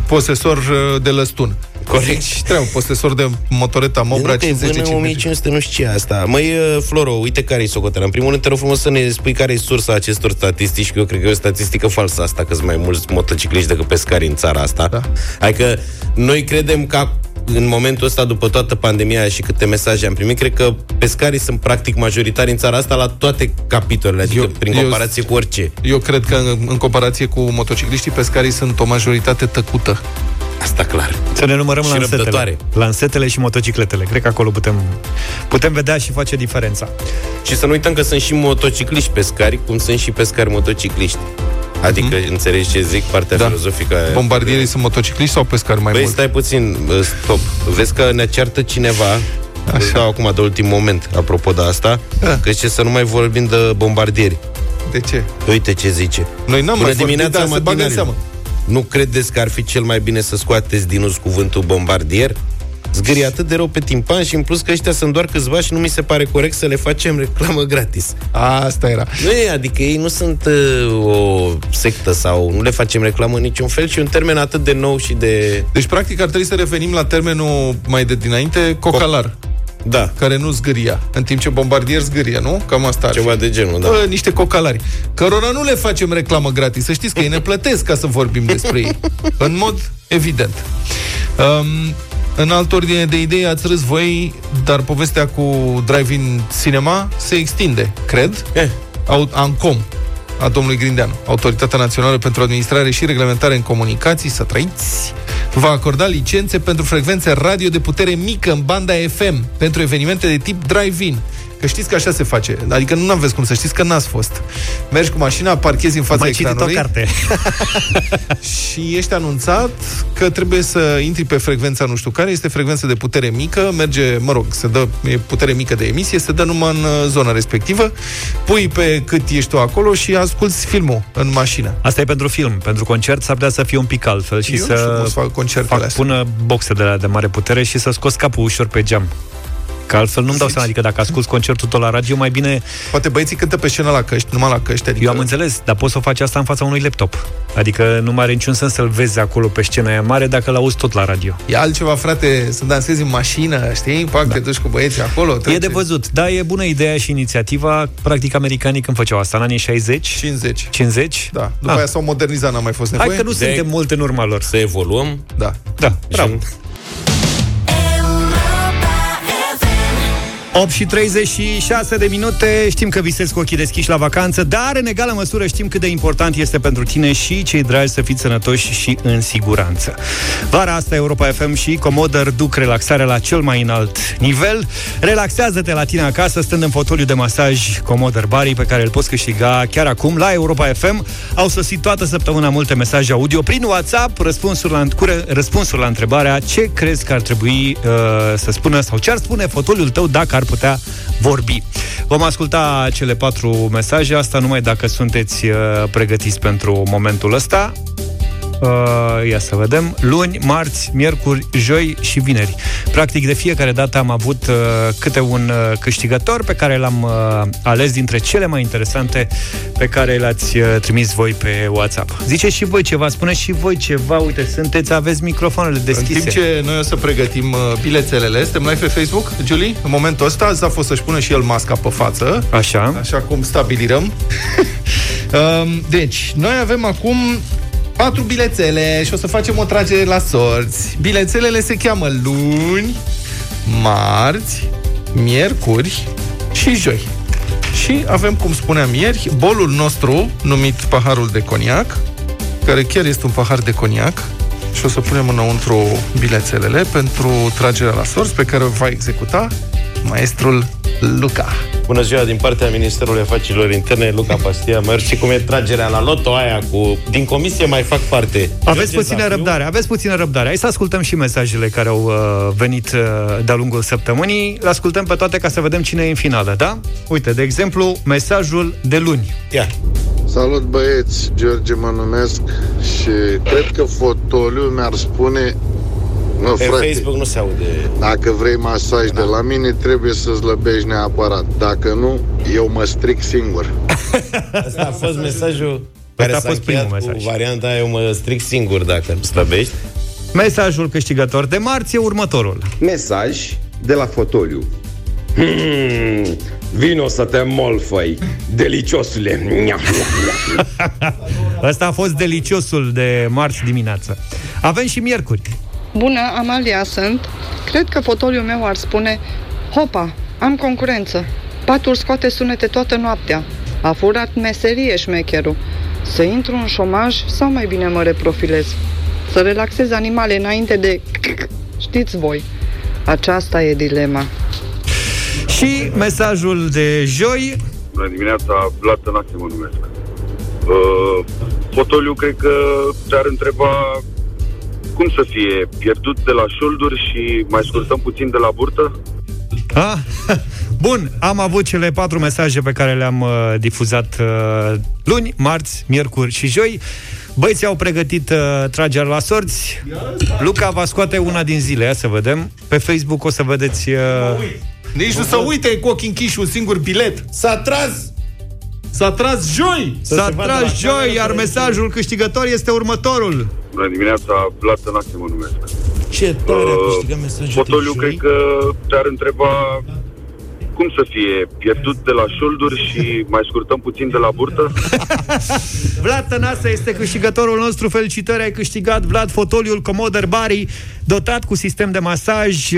posesor de lăstun. Corect. Și trebuie posesor de motoreta Mobra cincizeci. o mie cinci sute, nu știu ce asta. Măi, Floro, uite care e socoteala. În primul rând, te rog frumos să ne spui care e sursa acestor statistici, că eu cred că e o statistică falsă asta, că sunt mai mulți motocicliști decât pescari în țara asta. Da. Adică noi credem că în momentul ăsta, după toată pandemia și câte mesaje am primit, cred că pescarii sunt practic majoritari în țara asta la toate capitolele, adică eu, prin comparație eu, cu orice. Eu cred că în, în comparație cu motocicliștii, pescarii sunt o majoritate tăcută. Asta clar. Să ne numărăm lansetele. Lansetele și motocicletele. Cred că acolo putem, putem vedea și face diferența. Și să nu uităm că sunt și motocicliști pescari, cum sunt și pescari motocicliști. Adică, mm-hmm. înțelegi ce zic, partea da. filozofică aia. Bombardierii de... sunt motocicliști sau pescari mai Băi, mult? Băi, stai puțin, stop. Vezi că ne ceartă cineva. Așa. Stau acum de ultim moment, apropo de asta, da. Că zice să nu mai vorbim de bombardieri. De ce? Uite ce zice. Noi n-am Bună mai vorbit, dar se bagă în seamă. Nu credeți că ar fi cel mai bine să scoateți din us cuvântul bombardier? Zgârie atât de rău pe timpan și în plus că ăștia sunt doar câțiva și nu mi se pare corect să le facem reclamă gratis. Asta era. Nu e, adică ei nu sunt uh, o sectă sau nu le facem reclamă în niciun fel și un termen atât de nou și de... Deci, practic, ar trebui să revenim la termenul mai de dinainte, cocalar. Co- Da. Care nu zgâria, în timp ce bombardier zgâria, nu? Cam asta. Ceva de genul, da. Bă, niște cocalari, cărora nu le facem reclamă gratis. Să știți că ei ne plătesc ca să vorbim despre ei. În mod evident. um, În altă ordine de idei, ați râs voi, dar povestea cu drive-in cinema se extinde, cred. eh. Ancom, a domnului Grindeanu, Autoritatea Națională pentru Administrare și Reglementare în Comunicații, să trăiți, va acorda licențe pentru frecvențe radio de putere mică în banda F M pentru evenimente de tip drive-in. Că știți că așa se face. Adică nu aveți cum să știți că n-ați fost. Mergi cu mașina, parchezi în fața Mai ecranului. Mai citit o carte. Și ești anunțat că trebuie să intri pe frecvența nu știu care, este frecvență de putere mică, merge, mă rog, se dă e putere mică de emisie, se dă numai în zona respectivă, pui pe cât ești tu acolo și asculți filmul în mașină. Asta e pentru film, pentru concert s-ar putea să fie un pic altfel și Eu să nu fac concertele fac, pună boxe de la de mare putere și să scoți capul ușor pe geam. Că altfel nu-mi dau seama, adică dacă asculti concertul tot la radio, mai bine... Poate băieții cântă pe scenă la căști, numai la căști, adică... Eu am înțeles, dar poți să o faci asta în fața unui laptop. Adică nu mai are niciun sens să-l vezi acolo pe scena aia mare dacă l-auzi tot la radio. E altceva, frate, să dansezi în mașină, știi? Pac, da. Te duci cu băieții acolo, trece. E de văzut, da, e bună ideea și inițiativa. Practic americanii când făceau asta, în anii șaizeci cincizeci cincizeci Da, după ah. aia s-au modernizat, n-a mai fost nevoie. Hai că nu de suntem mult în urma lor. Să evoluăm. Da, da, bravo. opt și treizeci și șase de minute. Știm că visezi cu ochii deschiși la vacanță, dar în egală măsură știm cât de important este pentru tine și cei dragi să fiți sănătoși și în siguranță. Vara asta Europa F M și Comodăr duc relaxarea la cel mai înalt nivel. Relaxează-te la tine acasă stând în fotoliu de masaj Comodăr Bari, pe care îl poți câștiga chiar acum la Europa F M. Au sosit toată săptămâna multe mesaje audio prin WhatsApp, răspunsuri la, cu răspunsuri la întrebarea ce crezi că ar trebui uh, să spună sau ce ar spune fotoliul tău dacă ar putea vorbi. Vom asculta cele patru mesaje, asta numai dacă sunteți uh, pregătiți pentru momentul ăsta. Uh, ia să vedem. Luni, marți, miercuri, joi și vineri. Practic de fiecare dată am avut uh, câte un uh, câștigător pe care l-am uh, ales dintre cele mai interesante pe care le-ați uh, trimis voi pe WhatsApp. Ziceți și voi ceva, spuneți și voi ceva. Uite, sunteți, aveți microfoanele deschise. În timp ce noi o să pregătim uh, bilețelele, suntem live pe Facebook, Julie? În momentul ăsta Zaf o să-și pună și el masca pe față. Așa. Așa cum stabilirăm. uh, deci, noi avem acum patru bilețele și o să facem o tragere la sorți. Bilețelele se cheamă luni, marți, miercuri și joi. Și avem, cum spuneam ieri, bolul nostru numit paharul de coniac, care chiar este un pahar de coniac, și o să punem înăuntru bilețelele pentru tragerea la sorți pe care o va executa maestrul Luca. Bună ziua, din partea Ministerului Afacerilor Interne, Luca Pastia, mă și cum e tragerea la loto aia cu... Din comisie mai fac parte. Aveți puțină răbdare, aveți puțină răbdare. Hai să ascultăm și mesajele care au uh, venit uh, de-a lungul săptămânii. Le ascultăm pe toate ca să vedem cine e în finală, da? Uite, de exemplu, mesajul de luni. Ia. Salut băieți, George mă numesc și cred că fotoliu mi-ar spune... Mă, pe frate, Facebook nu se aude. Dacă vrei masaj da. de la mine, trebuie să slăbești neapărat. Dacă nu, eu mă stric singur. Asta a fost mesajul care s-a încheiat cu varianta aia, eu mă stric singur dacă nu slăbești. Mesajul câștigător de marți e următorul. Mesaj de la fotoliu. Hmm, vino să te molfăi, deliciosule. Asta a fost deliciosul de marți dimineață. Avem și miercuri. Bună, Amalia sunt. Cred că fotoliul meu ar spune: hopa, am concurență. Patul scoate sunete toată noaptea. A furat meserie șmecherul. Să intru în șomaj sau mai bine mă reprofilez? Să relaxez animale înainte de... Știți voi, aceasta e dilema. Și mesajul de joi. Bună dimineața, Vlad Tănase mă numesc. uh, Fotoliul cred că te-ar întreba cum să fie, pierdut de la șolduri și mai scurtăm puțin de la burtă? Ah, bun, am avut cele patru mesaje pe care le-am uh, difuzat uh, luni, marți, miercuri și joi. Băieții au pregătit uh, tragerea la sorți. Luca va scoate una din zile, ia să vedem. Pe Facebook o să vedeți... Uh... Nici nu se uite cu ochii închiși, un singur bilet. S-a tras! S-a tras joi! S-a, S-a tras joi, iar mesajul câștigător este următorul. Bună dimineața, Vlad Tănase mă numesc. Ce tare uh, a câștigat mesajul. Fotoliu, cred că te-ar întreba cum să fie, pierdut de la șolduri și mai scurtăm puțin de la burtă? Vlad Tănase este câștigătorul nostru. Felicitări, ai câștigat, Vlad, fotoliul comod herbarii, dotat cu sistem de masaj,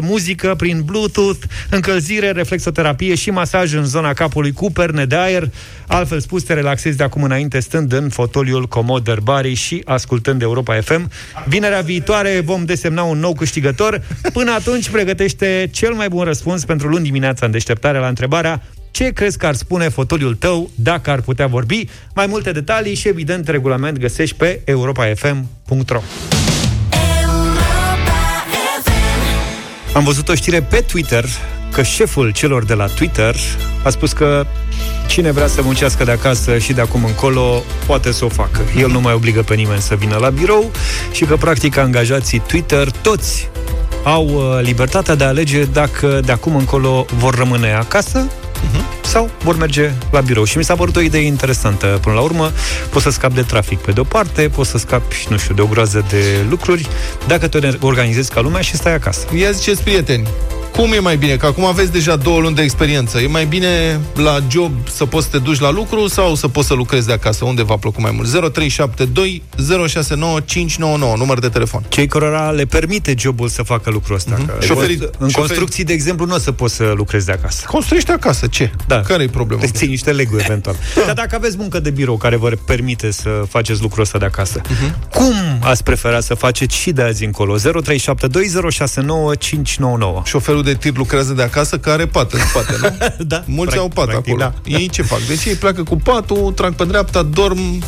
muzică prin Bluetooth, încălzire, reflexoterapie și masaj în zona capului cu perne de aer. Altfel spus, te relaxezi de acum înainte stând în fotoliul comod herbarii și ascultând Europa F M. Vinerea viitoare vom desemna un nou câștigător. Până atunci, pregătește cel mai bun răspuns pentru luni dimineața în deșteptarea la întrebarea: ce crezi că ar spune fotoliul tău dacă ar putea vorbi? Mai multe detalii și, evident, regulament găsești pe europa f m punct r o. Am văzut o știre pe Twitter că șeful celor de la Twitter a spus că cine vrea să muncească de acasă și de acum încolo poate să o facă. El nu mai obligă pe nimeni să vină la birou și că, practic, angajații Twitter toți au libertatea de a alege dacă de acum încolo vor rămâne acasă uh-huh. sau vor merge la birou. Și mi s-a părut o idee interesantă. Până la urmă, poți să scapi de trafic pe de-o parte, poți să scapi, nu știu, de o groază de lucruri, dacă te organizezi ca lumea și stai acasă. Ia ziceți, prieteni, cum e mai bine? Că acum aveți deja două luni de experiență. E mai bine la job să poți să te duci la lucru sau să poți să lucrezi de acasă? Unde v-a plăcut mai mult? zero trei șapte doi zero șase nouă cinci nouă nouă, număr de telefon. Cei cărora le permite jobul să facă lucrul ăsta. Mm-hmm. Șoferi, în șoferi. construcții, de exemplu, nu o să poți să lucrezi de acasă. Construiești acasă, ce? Da. Care e problema? Te ții niște leguri eventual. Dar dacă aveți muncă de birou care vă permite să faceți lucrul ăsta de acasă, mm-hmm. cum ați prefera să faceți și de azi încolo? zero trei șapte doi zero șase nouă cinci nouă nouă. Șoferul de tir lucrează de acasă, că are pată în spate, nu? Da, mulți practic, au pat acolo. Da. Ei ce fac? Deci ei pleacă cu patul, trag pe dreapta, dorm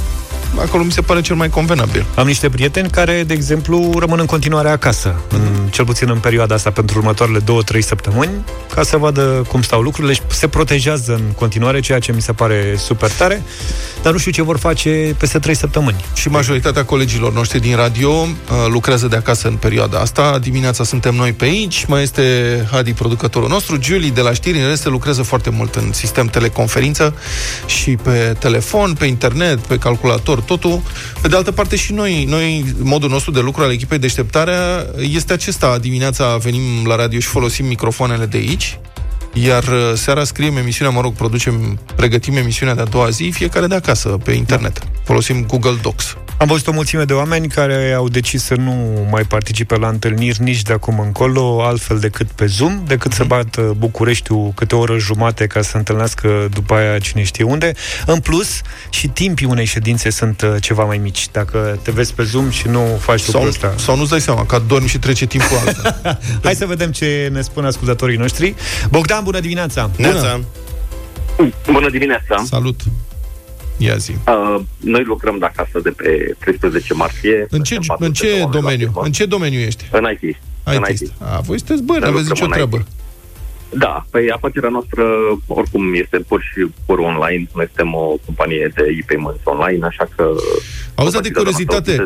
acolo mi se pare cel mai convenabil. Am niște prieteni care, de exemplu, rămân în continuare acasă, în, cel puțin în perioada asta, pentru următoarele două-trei săptămâni, ca să vadă cum stau lucrurile și se protejează în continuare, ceea ce mi se pare super tare, dar nu știu ce vor face peste trei săptămâni. Și majoritatea colegilor noștri din radio uh, lucrează de acasă în perioada asta. Dimineața suntem noi pe aici, mai este Hadi, producătorul nostru, Julie de la știri, în rest lucrează foarte mult în sistem teleconferință și pe telefon, pe internet, pe calculator, totul. Pe de altă parte și noi, noi modul nostru de lucru al echipei Deșteptarea este acesta. Dimineața venim la radio și folosim microfoanele de aici, iar seara scriem emisiunea, mă rog, producem, pregătim emisiunea de-a doua zi, fiecare de acasă, pe internet. Folosim Google Docs. Am văzut o mulțime de oameni care au decis să nu mai participe la întâlniri nici de acum încolo, altfel decât pe Zoom, decât mm-hmm. să bată Bucureștiul câte o oră jumate ca să întâlnească după aia cine știe unde. În plus, și timpii unei ședințe sunt ceva mai mici. Dacă te vezi pe Zoom și nu faci lucrul ăsta. Sau nu-ți dai seama, că dormi și trece timpul alta. Hai să vedem ce ne spun ascultătorii noștri. Bogdan, bună dimineața! Bună! Bună dimineața! Salut! Ia zi. Uh, noi lucrăm de acasă de pe treisprezece martie. În ce, în ce domeniu? În ce domeniu ești? În I T. I T. A, voi sunteți băi, aveți nicio treabă. Da, păi afacerea noastră oricum este pur și pur online. Noi suntem o companie de e-payments online, așa că... Auzi, de curiozitate,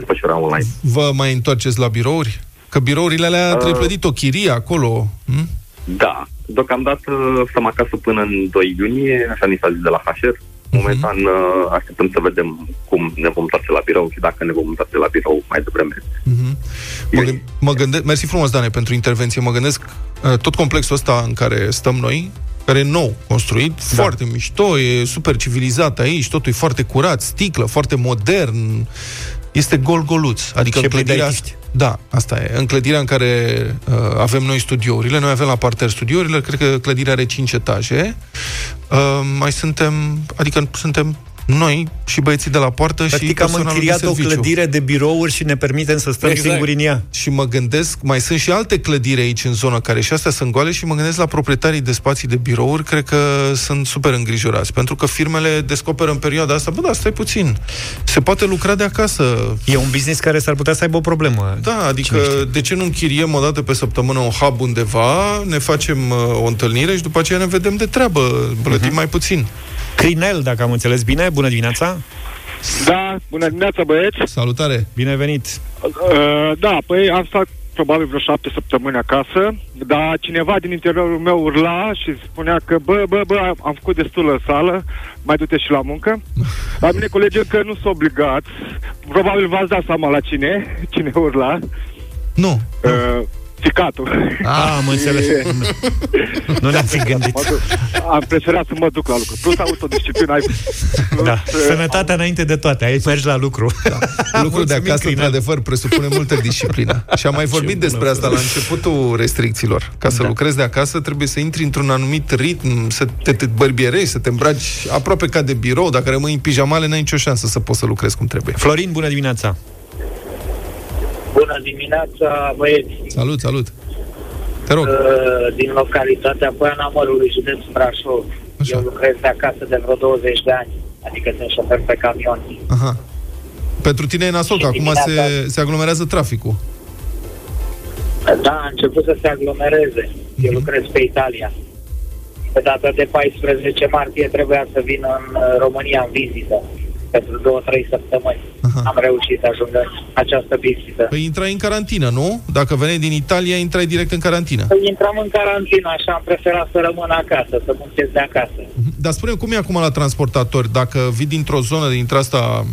vă mai întoarceți la birouri? Că birourile alea uh, trebuie plătit o chirie acolo. Hm? Da, deocamdată stăm acasă până în doi iunie, așa ni s-a zis de la H R. Momentan uh-huh. așteptăm să vedem cum ne vom întoarce la birou și dacă ne vom întoarce la birou mai devreme. Uh-huh. Mă gând- mă gândesc, mersi frumos, Dane, pentru intervenție. Mă gândesc, tot complexul ăsta în care stăm noi, care e nou construit, da. Foarte mișto, e super civilizat aici, totul e foarte curat, sticlă, foarte modern, este gol-goluț. Adică în clădirea, da, asta e. În clădirea în care uh, avem noi studiourile, noi avem la parter studiourile, cred că clădirea are cinci etaje. Uh, mai suntem, adică suntem noi și băieții de la poartă. Practic și personalul de serviciu. Am închiriat o clădire de birouri și ne permitem să stăm exact. Singuri în ea. Și mă gândesc, mai sunt și alte clădiri aici în zonă care și astea sunt goale și mă gândesc la proprietarii de spații de birouri, cred că sunt super îngrijorați, pentru că firmele descoperă în perioada asta, bă, da, stai puțin, se poate lucra de acasă. E un business care s-ar putea să aibă o problemă. Da, adică de ce nu închiriem o dată pe săptămână un hub undeva, ne facem o întâlnire și după aceea ne vedem de treabă, plătim uh-huh. mai puțin. Crinel, dacă am înțeles bine, bună dimineața! Da, bună dimineața, băieți! Salutare! Bine venit! Uh, da, păi am stat probabil vreo șapte săptămâni acasă, dar cineva din interiorul meu urla și spunea că bă, bă, bă, am făcut destulă sală, mai du-te și la muncă. La mine, colegi, că nu sunt obligați, probabil v-ați dat seama la cine, cine urla. Nu! Uh, nu. Ficatul. Ah, am înțeles. Nu ne-am fi gândit. Am preferat să mă duc la lucru. Plus autodisciplină. Ai... Plus, da. Sănătatea am... înainte de toate. Aici mergi la lucru. Da. Lucrul de acasă, într-adevăr, presupune multă disciplină. Și am mai vorbit despre asta la începutul restricțiilor. Ca să da. lucrezi de acasă, trebuie să intri într-un anumit ritm, să te, te bărbierești, să te îmbraci aproape ca de birou. Dacă rămâi în pijamale, n-ai nicio șansă să poți să lucrezi cum trebuie. Florin, bună dimineața! Bună dimineața, băieți! Salut, salut! Te rog! Din localitatea Poiana Mărului, județul Brașov. Așa. Eu lucrez de acasă de vreo douăzeci de ani, adică sunt șofer pe camion. Aha. Pentru tine e nasol, că acum se, se aglomerează traficul. Da, a început să se aglomereze. Eu mm-hmm. lucrez pe Italia. Pe data de paisprezece martie trebuia să vin în România în vizită. Pentru două, trei săptămâni. Aha. Am reușit să ajung în această vizită. Păi intrai în carantină, nu? Dacă veneai din Italia, intrai direct în carantină. Păi intram în carantină, așa am preferat să rămân acasă, să muncesc de acasă. Dar spune-mi, cum e acum la transportatori? Dacă vii dintr-o zonă, dintre asta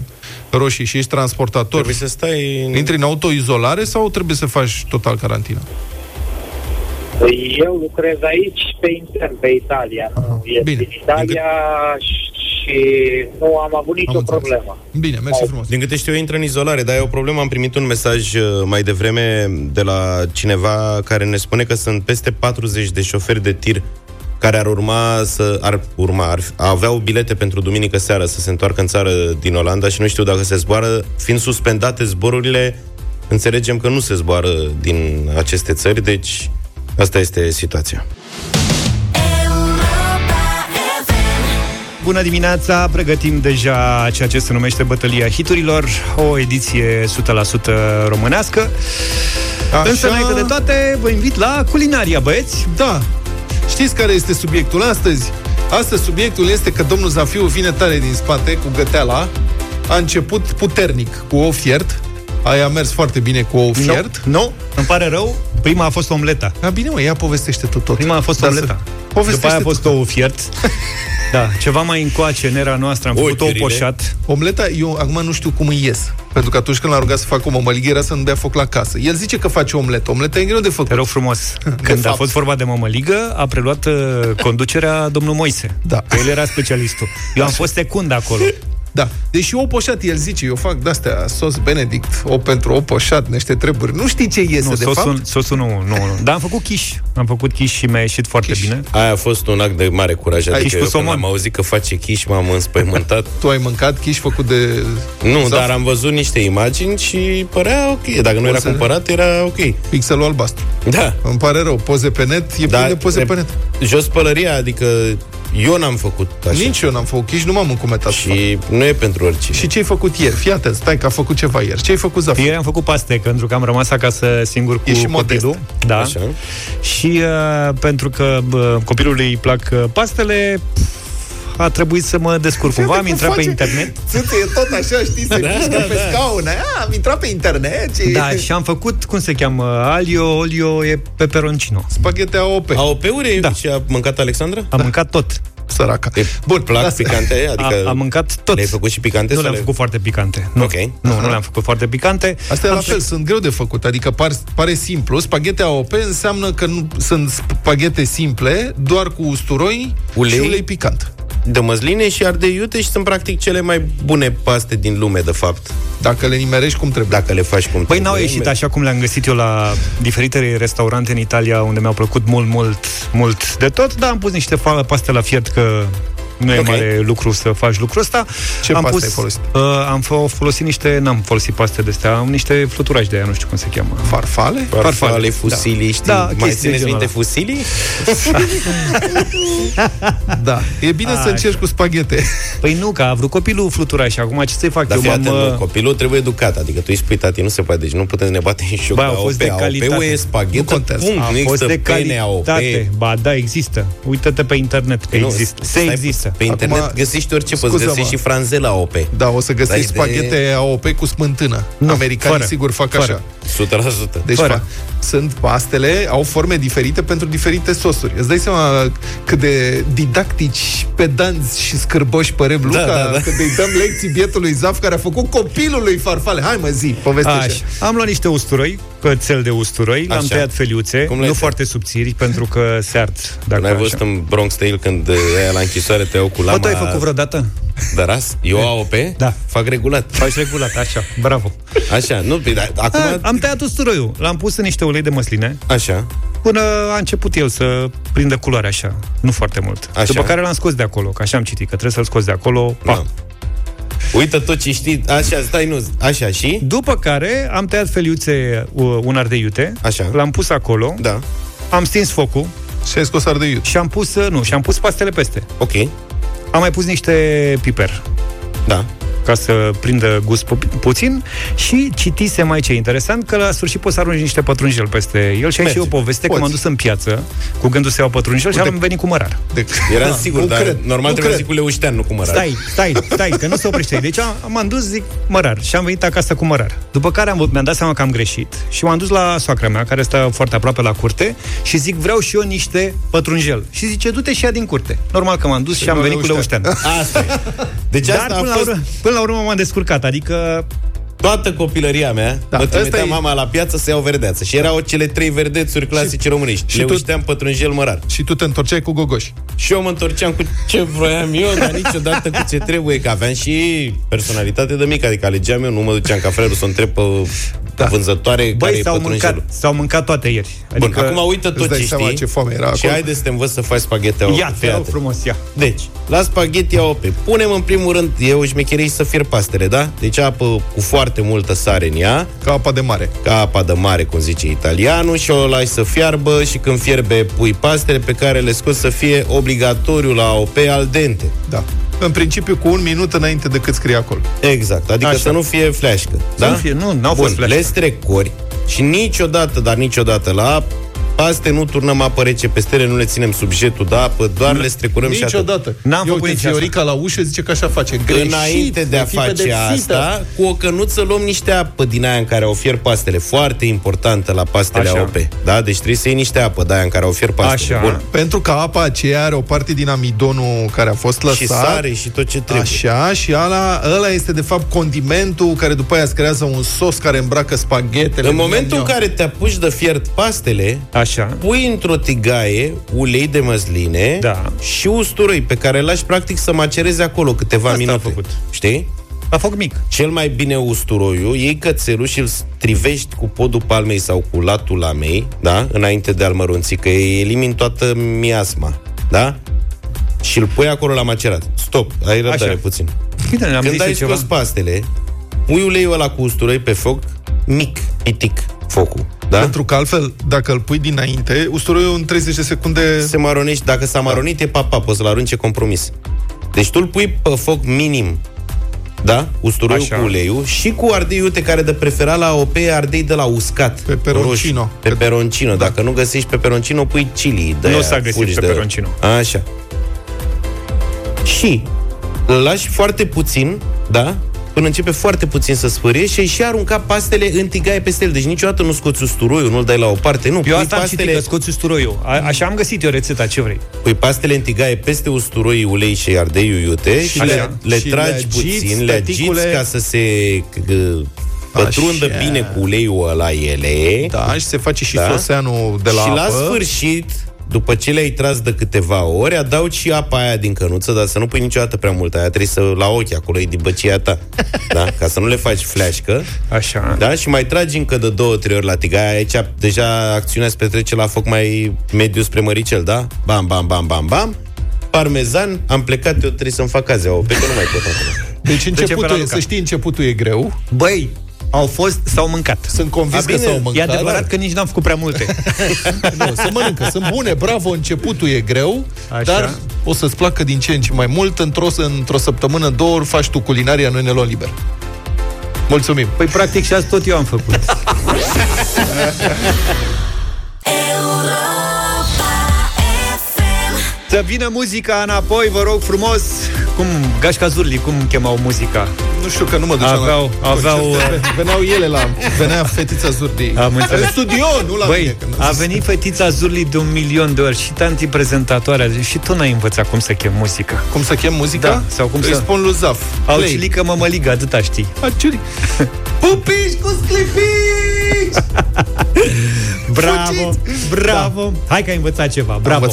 roșii și ești transportator, trebuie să stai în... intri în autoizolare sau trebuie să faci total carantină? Păi eu lucrez aici pe intern, pe Italia. Nu? Din Italia și și nu am avut nicio am problemă. Bine, mersi frumos. Din câte știu eu, intră în izolare, dar e o problemă. Am primit un mesaj mai devreme de la cineva care ne spune că sunt peste patruzeci de șoferi de tir care ar urma să ar urma, ar aveau bilete pentru duminică seara să se întoarcă în țară din Olanda și nu știu dacă se zboară, fiind suspendate zborurile, înțelegem că nu se zboară din aceste țări, deci asta este situația. Bună dimineața! Pregătim deja ceea ce se numește Bătălia Hiturilor, o ediție o sută la sută românească. Așa... Însă, înainte de toate, vă invit la culinaria, băieți! Da! Știți care este subiectul astăzi? Astăzi subiectul este că domnul Zafiu vine tare din spate cu găteala. A început puternic cu ou fiert. Aia a mers foarte bine cu ou fiert. Nu, no, no, îmi pare rău. Prima a fost omleta. A, bine, mă, ea povestește tu tot. Prima a fost da, omleta. După aia a fost ou fiert. Da, ceva mai încoace în era noastră. Am făcut ou poșat. Omleta, eu acum nu știu cum îi ies. Pentru că atunci când l-a rugat să facă o mămăligă era să nu dea foc la casă. El zice că face omletă. Omleta e greu de făcut. Te rog frumos. Când a fost vorba de mămăligă, a preluat conducerea domnul Moise. Da. El era specialistul. Eu am fost secund acolo. Da. Deși ou poșat, el zice, eu fac de-astea, sos Benedict, o pentru ou poșat, niște treburi. Nu știi ce iese, nu, de sosul, fapt? Sosul nu, nu, nu. Dar am făcut chiș. Am făcut chiș și mi-a ieșit foarte chiș. Bine. Aia a fost un act de mare curaj. Adică chiș eu cu când am auzit că face chiș, m-am înspăimântat. Tu ai mâncat chiș făcut de... Nu, Zaf? Dar am văzut niște imagini și părea ok. Dacă nu era cumpărat, era ok. Pixelul albastru. Da. Îmi pare rău. Poze pe net, e da, plin de poze re... pe net. Jos pălăria, adică... Eu n-am făcut așa. Nici eu n-am făcut chici, nu m-am încumetat. Și nu e pentru oricine. Și ce-ai făcut ieri? Fii atent, stai că a făcut ceva ieri. Ce-ai făcut, Zaf? Ieri am făcut paste, pentru că am rămas acasă singur cu și copilul. Da. Așa. Și uh, pentru că uh, copilului îi plac uh, pastele, a trebuit să mă descurc cumva, am intrat face... pe internet. Țuțe, e tot așa, știi, se mișcă da, da, pe scaun. Am intrat pe internet și... Da, și am făcut, cum se cheamă, alio, olio, e peperoncino. Spaghete A O P. A O P-uri da. Și a mâncat Alexandra? A da. Mâncat tot. Săraca. E bun, plac las... picante aia? Adică am mâncat tot. Le-ai făcut și picante? Nu le-am făcut foarte picante. Nu, okay. nu, nu le-am făcut foarte picante. Asta e la fel, sunt greu de făcut, adică par, pare simplu. Spaghete A O P înseamnă că nu, sunt spaghete simple, doar cu usturoi ulei? Și ulei picant. De măsline și ardei iute și sunt practic cele mai bune paste din lume, de fapt. Dacă le nimerești cum trebuie. Dacă le faci cum păi trebuie. Păi n-au ieșit așa cum le-am găsit eu la diferite restaurante în Italia, unde mi-au plăcut mult, mult, mult de tot. Dar am pus niște paste la fiert, că nu e okay. Mare lucru să faci lucrul ăsta. Ce am paste pus, ai folosit? Uh, am f- folosit niște, n-am folosit paste de-astea, am niște fluturași de aia, nu știu cum se cheamă. Farfale? Farfale, Farfale fusilii, da. Știi? Da, mai țineți minte fusilii? Da, e bine a, să încerci așa. Cu spaghete. Păi nu, că a vrut copilul fluturași, acum ce să-i fac? Dar eu fiate, nu, copilul trebuie educat, adică tu îi spui, tati, nu se poate, deci nu putem să ne batem în șoc. Ba, a fost de calitate. A O P-ul e spaghetă, punct, nu există pene A O P. Ba, da, există. Uită-te pe internet că există. Se există. Pe internet acum, găsești orice, poți găsești și franzela A O P. Da, o să găsești spaghete A O P cu smântână. Nu, americanii fără, sigur fac fără. Așa. o sută la sută. Deci fa- sunt pastele, au forme diferite pentru diferite sosuri. Îți dai seama cât de didactici, pedanți și scârboși părem Luca, da, da, da. Când îi dăm lecții bietului Zaf, care a făcut copilului farfale. Hai mă zi, povestește. Am luat niște usturoi, cățel de usturoi, așa. L-am tăiat feliuțe, nu te-ai? Foarte subțiri, pentru că se ard. Dacă n-ai văzut în Bronx Tale când aia la închisoare te iau cu lama... Bă, tu ai făcut vreodată? Dar as, eu A O P, da. Fac regulat. Faci regulat, așa, bravo. Așa, nu, dar acum... A, am tăiat usturoiul, l-am pus în niște ulei de măsline. Așa. Până a început el să prindă culoare așa, nu foarte mult. Așa. După care l-am scos de acolo, că așa am citit, că trebuie să-l scoți de acolo, pa. Da. Uită tot ce știi, așa, stai, nu, așa, și? După care am tăiat feliuțe, un ardei iute, așa. L-am pus acolo, da. Am stins focul. Și ai scos ardei iute. Și am pus, nu, și am pus pastele peste. Ok. Am mai pus niște piper. Da. Ca să prindă gust pu- puțin. Și citise mai ce interesant, că la sfârșit poți să arunci niște pătrunjel peste el. Și ai și eu o poveste, poți. Că m-am dus în piață cu gândul să iau pătrunjel. Uite. Și am venit cu mărar de- Era da, sigur, dar cred. Normal trebuie să zic cu leuștean, nu cu mărar. Stai, stai, stai, că nu se oprește. Deci am, m-am dus, zic, mărar. Și am venit acasă cu mărar. După care am, mi-am dat seama că am greșit. Și m-am dus la soacra mea, care stă foarte aproape la curte. Și zic, vreau și eu niște pătrunjel. Și zice, du-te și ia din curte. Normal că m-am dus și, și am venit cu leuștean. Asta deci asta a fost... La urmă m-am descurcat, adică toată copilăria mea da, mă trimitea e... mama la piață să iau verdeață. Și erau cele trei verdețuri clasice și, românești. Le ușteam tu... pătrunjel mărar. Și tu te întorceai cu gogoși. Și eu mă întorceam cu ce vroiam eu, dar niciodată cu ce trebuie. Că aveam și personalitate de mică. Adică alegeam eu, nu mă duceam ca frerul să întreb pe da. Vânzătoare. Băi, care s-au e pătrunjelul mâncat, s-au mâncat toate ieri adică... Bun, acum uită tot ce știi ce foame era. Și haide să te învăț să faci spaghete A O P. Ia, te frumos, ia. Deci, la spaghete A O P punem în primul rând, eu șmecherii să fier pastele, da? Deci apă cu foarte multă sare în ea. Ca apa de mare. Ca apa de mare, cum zice italianul. Și o lași să fiarbă și când fierbe pui pastele pe care le scoți să fie obligatoriu la A O P al dente. Da. în principiu cu un minut înainte de cât scrie acolo. Exact, adică așa, să nu fie fleașcă, da? Nu fie, nu, n-au Bun, fost fleașcă. Le strecori și niciodată, dar niciodată la paste nu turnăm apă rece pe stele, nu le ținem sub jetul de apă, doar nu, le strecurăm niciodată. și atât. Niciodată. N-am Eu făcut Fiorica la ușă zice că așa face. Greșit, înainte de a face asta, cu o cănuță luăm niște apă din aia în care au fier pastele. Foarte importantă la pastele așa. A O P. Da? Deci trebuie să iei niște apă de aia în care au fier pastele. Așa. Bun. Pentru că apa aceea are o parte din amidonul care a fost lăsat. Și sare și tot ce trebuie. Așa, și ala, ăla este de fapt condimentul care după aia îți creează un sos care îmbracă spaghetele. În momentul în care te apuci de fiert pastele, așa, pui într-o tigaie ulei de măsline, da, și usturoi pe care îl lași practic să macereze acolo câteva Asta minute. A făcut. Știi? La foc mic. Cel mai bine usturoiul, iei cățelul și îl strivești cu podul palmei sau cu latul lamei, da? Înainte de a-l mărunți, că elimini toată miasma, da? Și îl pui acolo la macerat. Stop, ai răbdare puțin. Bine, am Când zis ai scos pastele, pui uleiul ăla cu usturoi pe foc mic, pitic, focul. Da? Pentru că altfel, dacă îl pui dinainte, usturoiul în treizeci de secunde... Se maronește, dacă s-a maronit, e papa, poți să-l arunce compromis. Deci tu îl pui pe foc minim, da? Usturoiul Așa. Cu uleiul și cu ardei iute, care de preferat la O P ardei de la uscat. Peperoncino. Roșu. Peperoncino. Dacă da. Nu găsești peperoncino, pui chili. De nu s-a găsit peperoncino. De... Așa. Și îl lași foarte puțin, da? Până începe foarte puțin să sfârie și ai și arunca pastele în tigaie peste el. Deci niciodată nu scoți usturoiul, nu-l dai la o parte, nu. Eu asta pastele... am citit, că scoți usturoiul. A- așa am găsit eu rețeta, ce vrei. Pui pastele în tigaie peste usturoii, ulei și ardei iute și le, le și tragi le agiți, puțin, le agiți ca să se... Uh, pătrundă așa. Bine cu uleiul ăla ele. Da, și se face și da? soseanul de la Și apă. La sfârșit... După ce le-ai tras de câteva ori, adaugi și apa aia din cănuță, dar să nu pui niciodată prea mult. Aia trebuie să la ochi, acolo e din băcia ta. Da? Ca să nu le faci fleașcă. Așa. Da? Și mai tragi încă de două, trei ori la tigaia. Aici deja acțiunea se petrece la foc mai mediu spre măricel, da? Bam, bam, bam, bam, bam. Parmezan, am plecat, eu trebuie să-mi fac azi. Pe că nu mai pot acolo. Deci începutul, e, să știi, începutul e greu. Băi! Au fost, s-au mâncat. Sunt convins că s-au mâncat. E adevărat dar... că nici n-am făcut prea multe. Nu, se mănâncă, sunt bune, bravo, începutul e greu, așa, dar o să-ți placă din ce în ce mai mult. Într-o, într-o săptămână, două ori faci tu culinaria, noi ne luăm liber. Mulțumim. Păi practic și azi tot eu am făcut. Să vină muzica înapoi, vă rog frumos. Cum, Gașca Zurli, cum chemau muzica? Nu știu, că nu mă duceam aveau, la aveau... Veneau ele la... Venea fetița Zurli. Am înțeles. În studio, nu la Băi, mine. A venit fetița Zurli de un milion de ori și tanti prezentatoarea. Și tu n-ai învățat cum să chem muzica. Cum să chem muzica? Da. Sau cum să... spun lui Zaf. Au cilică mămăligă, atâta știi. Pupici cu sclipici! Bravo, bravo. Da. Hai că ai învățat ceva, bravo.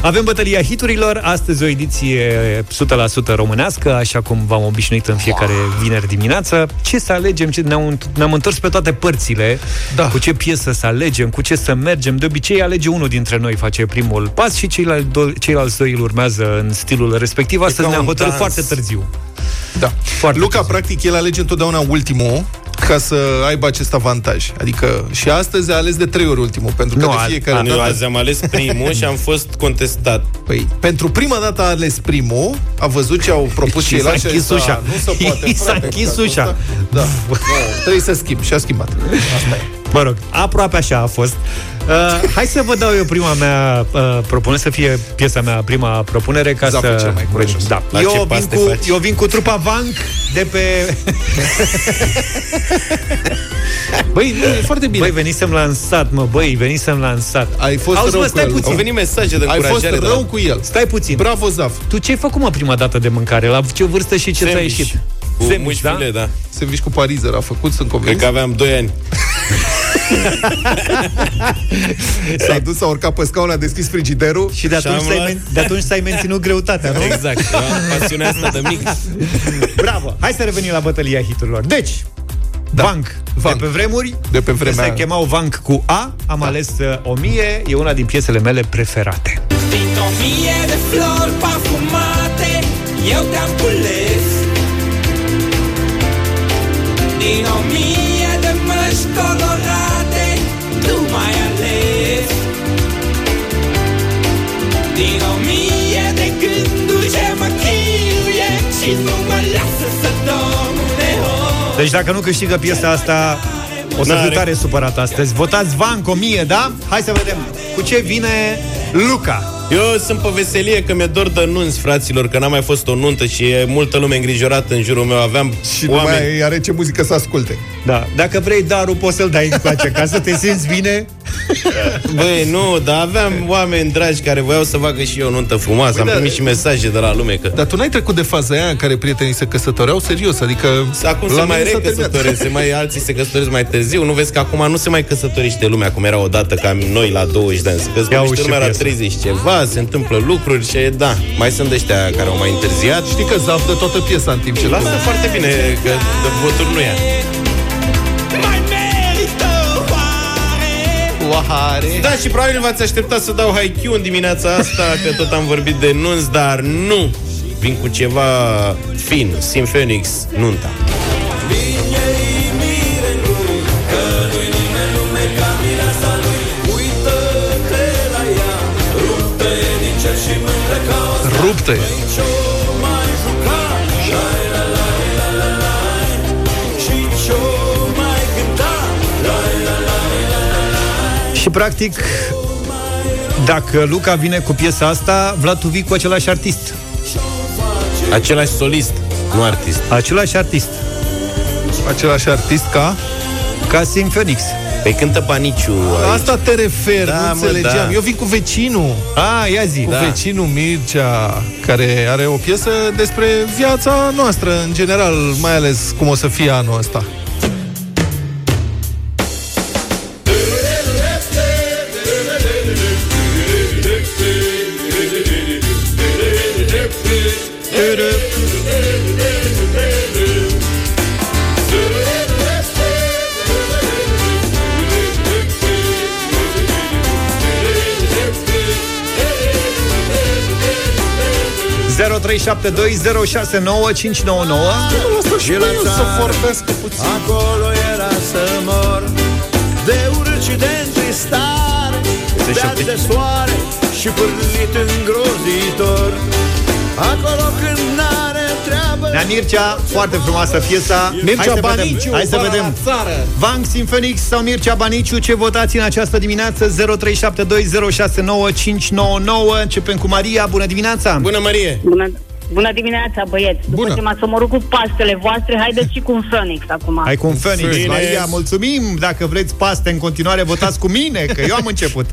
Avem bătălia hiturilor, astăzi o ediție o sută la sută românească, așa cum v-am obișnuit în fiecare vineri dimineață. Ce să alegem? Ce ne-am, ne-am întors pe toate părțile. Da. Cu ce piesă să alegem, cu ce să mergem. De obicei alege unul dintre noi, face primul pas și ceilalți, do- ceilalți doi îl urmează în stilul respectiv. Astăzi ne-am hotărât foarte târziu. Da. Foarte Luca, târziu. Practic, el alege întotdeauna ultimul, ca să aibă acest avantaj. Adică și astăzi a ales de trei ori ultimul, pentru că nu, de fiecare a, dată... Nu, azi am ales primul și am fost contestat. Păi, pentru prima dată a ales primul, a văzut ce au propus și el așa... Și s-a închis ușa. Nu se poate, s-a închis ușa. Da, trebuie să schimb și a schimbat. Asta e. Mă rog, aproape așa a fost. Uh, hai să vă dau eu prima mea uh, propunere, să fie piesa mea prima propunere, ca Zaful să... cel mai curajos. Da. Eu, vin cu, eu vin cu trupa Vank de pe... Băi, nu, e foarte bine. Băi, venisem lansat, mă, băi, venisem lansat. Ai fost Auzi, rău mă, stai cu puțin. El. Au venit mesaje de încurajare. Ai fost rău la... cu el. Stai puțin. Bravo, Zaf. Tu ce ai făcut, mă, prima dată de mâncare? La ce vârstă și ce ți-a ieșit? Cu sandwich, da? File, da. Sandwich cu pariză a făcut, sunt convins. Cred că aveam doi ani. S-a dus, s-a urcat pe scaun, a deschis frigiderul. Și de atunci, s-ai, men- de atunci s-ai menținut greutatea, nu? Exact, pasiunea asta de mic. Bravo, hai să revenim la bătălia hiturilor. Deci, da. Vank, Vank, de pe vremuri, de pe vremea... se chemau Vank cu A. Am da. ales o mie, e una din piesele mele preferate. Din o mie de flori parfumate eu te-am cules, din o mie de măști colorate tu m-ai ales, din o mie de gânduri ce mă chinuie Deci dacă nu câștigă piesa asta, o să fiu tare supărat astăzi. Votați Vanco mie, da? Hai să vedem cu ce vine Luca. Eu sunt pe veselie că mi-e dor de nunți, fraților, că n-a mai fost o nuntă și e multă lume îngrijorată în jurul meu. Aveam și oameni... nu mai are ce muzică să asculte. Da. Dacă vrei darul, poți să-l dai încoace, ca să te simți bine. Băi, nu, dar aveam oameni dragi care voiau să facă și eu o nuntă frumoasă. Băi, am primit da, și mesaje de la lume că... Dar tu n-ai trecut de faza aia în care prietenii se căsătoreau serios, adică... Acum se mai recăsătoresc, mai, alții se căsătoresc mai târziu. Nu vezi că acum nu se mai căsătorește lumea cum era odată, ca noi la douăzeci de ani. Se căsătorește lumea la treizeci ceva. Se întâmplă lucruri și da, mai sunt ăștia care au mai întârziat. Știi că zaf de toată piesa în timp ce... Lasă foarte bine că de voturi nu ia. Da, și probabil v-ați așteptat să dau haiku în dimineața asta, că tot am vorbit de nunți, dar nu. Vin cu ceva fin, Symphonix, nunta. Rupte. Și practic, dacă Luca vine cu piesa asta, Vlad, tu vii cu același artist. Același solist, nu artist. Același artist. Același artist ca? Ca Symphonix. Păi cântă Paniciu aici. Asta te refer, da, nu înțelegeam. Da. Eu vin cu vecinul. A, ia zi. Cu da. vecinul Mircea, care are o piesă despre viața noastră, în general, mai ales cum o să fie anul ăsta. zero trei șapte doi zero șase nouă cinci nouă nouă. Și la să vorbesc puțin. Acolo era să mor de urci de întristare, beat de soare și pârlit îngrozitor. Acolo când n-are treabă. Nea Mircea, foarte frumoasă piesa. Mircea Baniciu, hai să vedem. Vanc, Symphonix sau Mircea Baniciu? Ce votați în această dimineață? zero trei șapte doi zero șase nouă cinci nouă nouă. Începem cu Maria. Bună dimineața! Bună, Marie! Bună, bună dimineața, băieți! Bună. După ce m-ați omorât cu pastele voastre, haideți și cu un Phoenix acum. Hai cu un Phoenix, Bine. Maria, mulțumim! Dacă vreți paste în continuare, votați cu mine, că eu am început.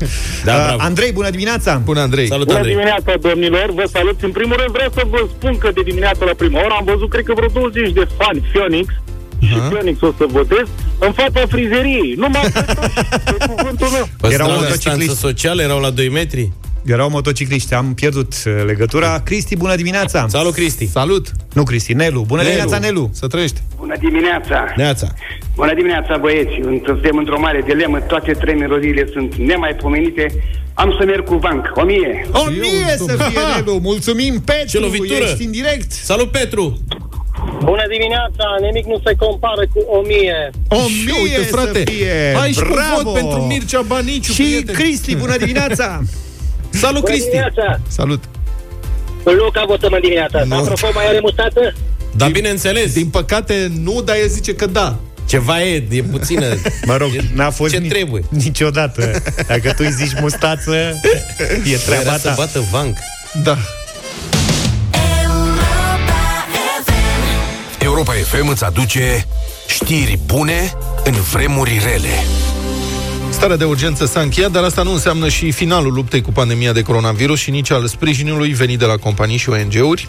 Da, uh, Andrei, bună dimineața! Bună, Andrei! Salut, bună Andrei. Dimineața, domnilor! Vă salut! În primul rând vreau să vă spun că de dimineața la prima oră am văzut, cred că vreo douăzeci de fani Phoenix. Și uh-huh. Phoenix o să votez în fața frizeriei. Nu m-am pe cuvântul meu. Erau motocicliști sociale, erau la doi metri. Erau motocicliști, am pierdut legătura. Cristi, bună dimineața. Salut, Cristi. Salut. Nu Cristi, Nelu. Bună Nelu. Dimineața, Nelu. Să trăiești. Bună dimineața. Neața. Bună dimineața, băieți. Suntem într-o mare dilemă, toate trei melodiile sunt nemaipomenite. Am să merg cu Vanc. O mie. O mie să fie, Nelu. Mulțumim, Petru. Ești în direct. Salut, Petru. Bună dimineața, nimic nu se compară cu o mie. O mie, uite, frate. Hai și cu vot pentru Mircea Baniciu. Și prieten. Cristi, bună dimineața. Salut, bună Cristi. Dimineața. Salut. Luca, votăm în dimineața. No. Apropo, mai are mustață? Da, din, bineînțeles. Din păcate nu, dar el zice că da. Ceva e, e puțină. Mă rog, n-a fost ce nici, trebuie. Niciodată. Dacă tu îi zici mustață, e treaba ta. Era să bată Vanc. Da. Europa F M îți aduce știri bune în vremuri rele. Starea de urgență s-a încheiat, dar asta nu înseamnă și finalul luptei cu pandemia de coronavirus și nici al sprijinului venit de la companii și O N G-uri.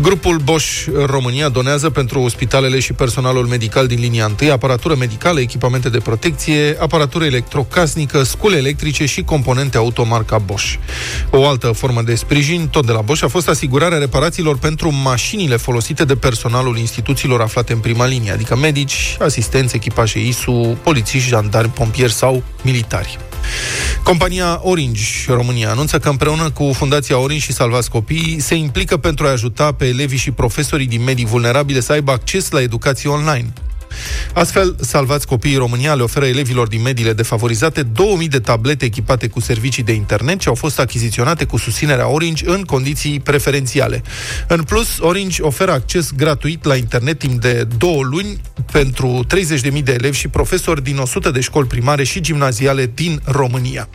Grupul Bosch România donează pentru ospitalele și personalul medical din linia întâi aparatură medicală, echipamente de protecție, aparatură electrocasnică, scule electrice și componente auto marca Bosch. O altă formă de sprijin, tot de la Bosch, a fost asigurarea reparațiilor pentru mașinile folosite de personalul instituțiilor aflate în prima linie, adică medici, asistenți, echipaje I S U, polițiști, jandarmi, pompieri sau militari. Compania Orange România anunță că împreună cu Fundația Orange și Salvați Copiii se implică pentru a ajuta pe elevii și profesorii din medii vulnerabile să aibă acces la educație online. Astfel, Salvați Copiii România le oferă elevilor din mediile defavorizate două mii de tablete echipate cu servicii de internet ce au fost achiziționate cu susținerea Orange în condiții preferențiale. În plus, Orange oferă acces gratuit la internet timp de două luni pentru treizeci de mii de elevi și profesori din o sută de școli primare și gimnaziale din România.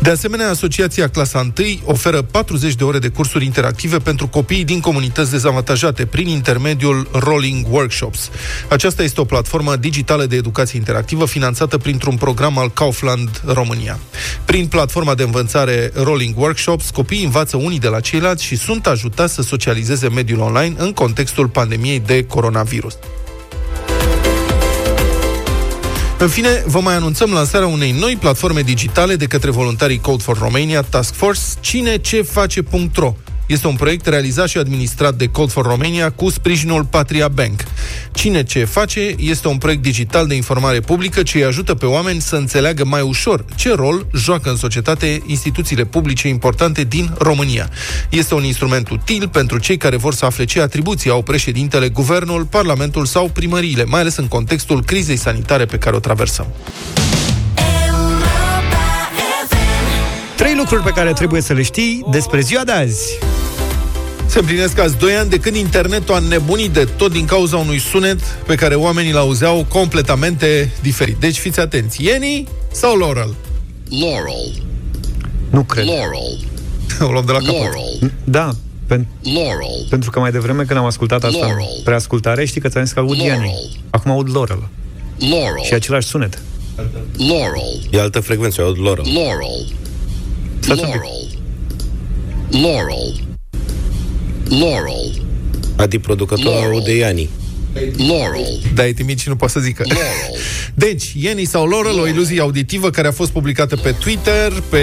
De asemenea, Asociația Clasa unu oferă patruzeci de ore de cursuri interactive pentru copiii din comunități dezavantajate prin intermediul Rolling Workshops. Aceasta este o platformă digitală de educație interactivă finanțată printr-un program al Kaufland România. Prin platforma de învățare Rolling Workshops, copiii învață unii de la ceilalți și sunt ajutați să socializeze mediul online în contextul pandemiei de coronavirus. În fine, vă mai anunțăm lansarea unei noi platforme digitale de către voluntarii Code for Romania Task Force cine ce face punct ro. Este un proiect realizat și administrat de Code for Romania cu sprijinul Patria Bank. Cine ce face este un proiect digital de informare publică ce îi ajută pe oameni să înțeleagă mai ușor ce rol joacă în societate instituțiile publice importante din România. Este un instrument util pentru cei care vor să afle ce atribuții au președintele, guvernul, parlamentul sau primăriile, mai ales în contextul crizei sanitare pe care o traversăm. Trei lucruri pe care trebuie să le știi despre ziua de azi. Se împlinesc azi doi ani de când internetul a nebunit de tot din cauza unui sunet pe care oamenii l-auzeau completamente diferit. Deci fiți atenți. Yanny sau Laurel? Laurel. Nu cred. Laurel. O luăm de la capăt. Laurel. Da. Pen- Laurel. Pentru că mai devreme când am ascultat asta Laurel. Preascultare, știi că ți-am zis că aud Yanny. Acum aud Laurel. Laurel. Și același sunet. Laurel. E altă frecvență, aud Laurel. Laurel. Laurel. Laurel. Laurel. Adi producătorul de Yanny. Laurel. Da, e timid și nu poate să zică. Laurel. Deci, Yanny sau Laurel, Laurel, o iluzie auditivă care a fost publicată pe Twitter pe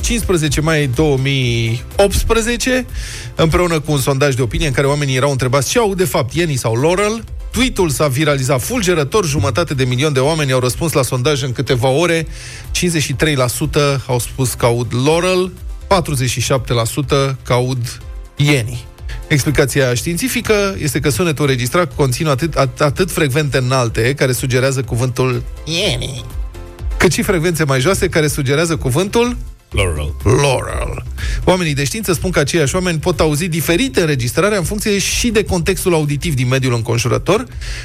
cincisprezece mai două mii optsprezece, împreună cu un sondaj de opinie în care oamenii erau întrebați ce au de fapt, Yanny sau Laurel. Tweet-ul s-a viralizat fulgerător, jumătate de milion de oameni au răspuns la sondaj în câteva ore, cincizeci și trei la sută au spus că aud Laurel, patruzeci și șapte la sută că aud Yanny. Explicația științifică este că sunetul înregistrat conține atât, at- atât frecvente înalte, care sugerează cuvântul Yanny, cât și frecvențe mai joase, care sugerează cuvântul Laurel. Laurel. Oamenii de știință spun că aceiași oameni pot auzi diferite înregistrări în funcție și de contextul auditiv din mediul înconjurător.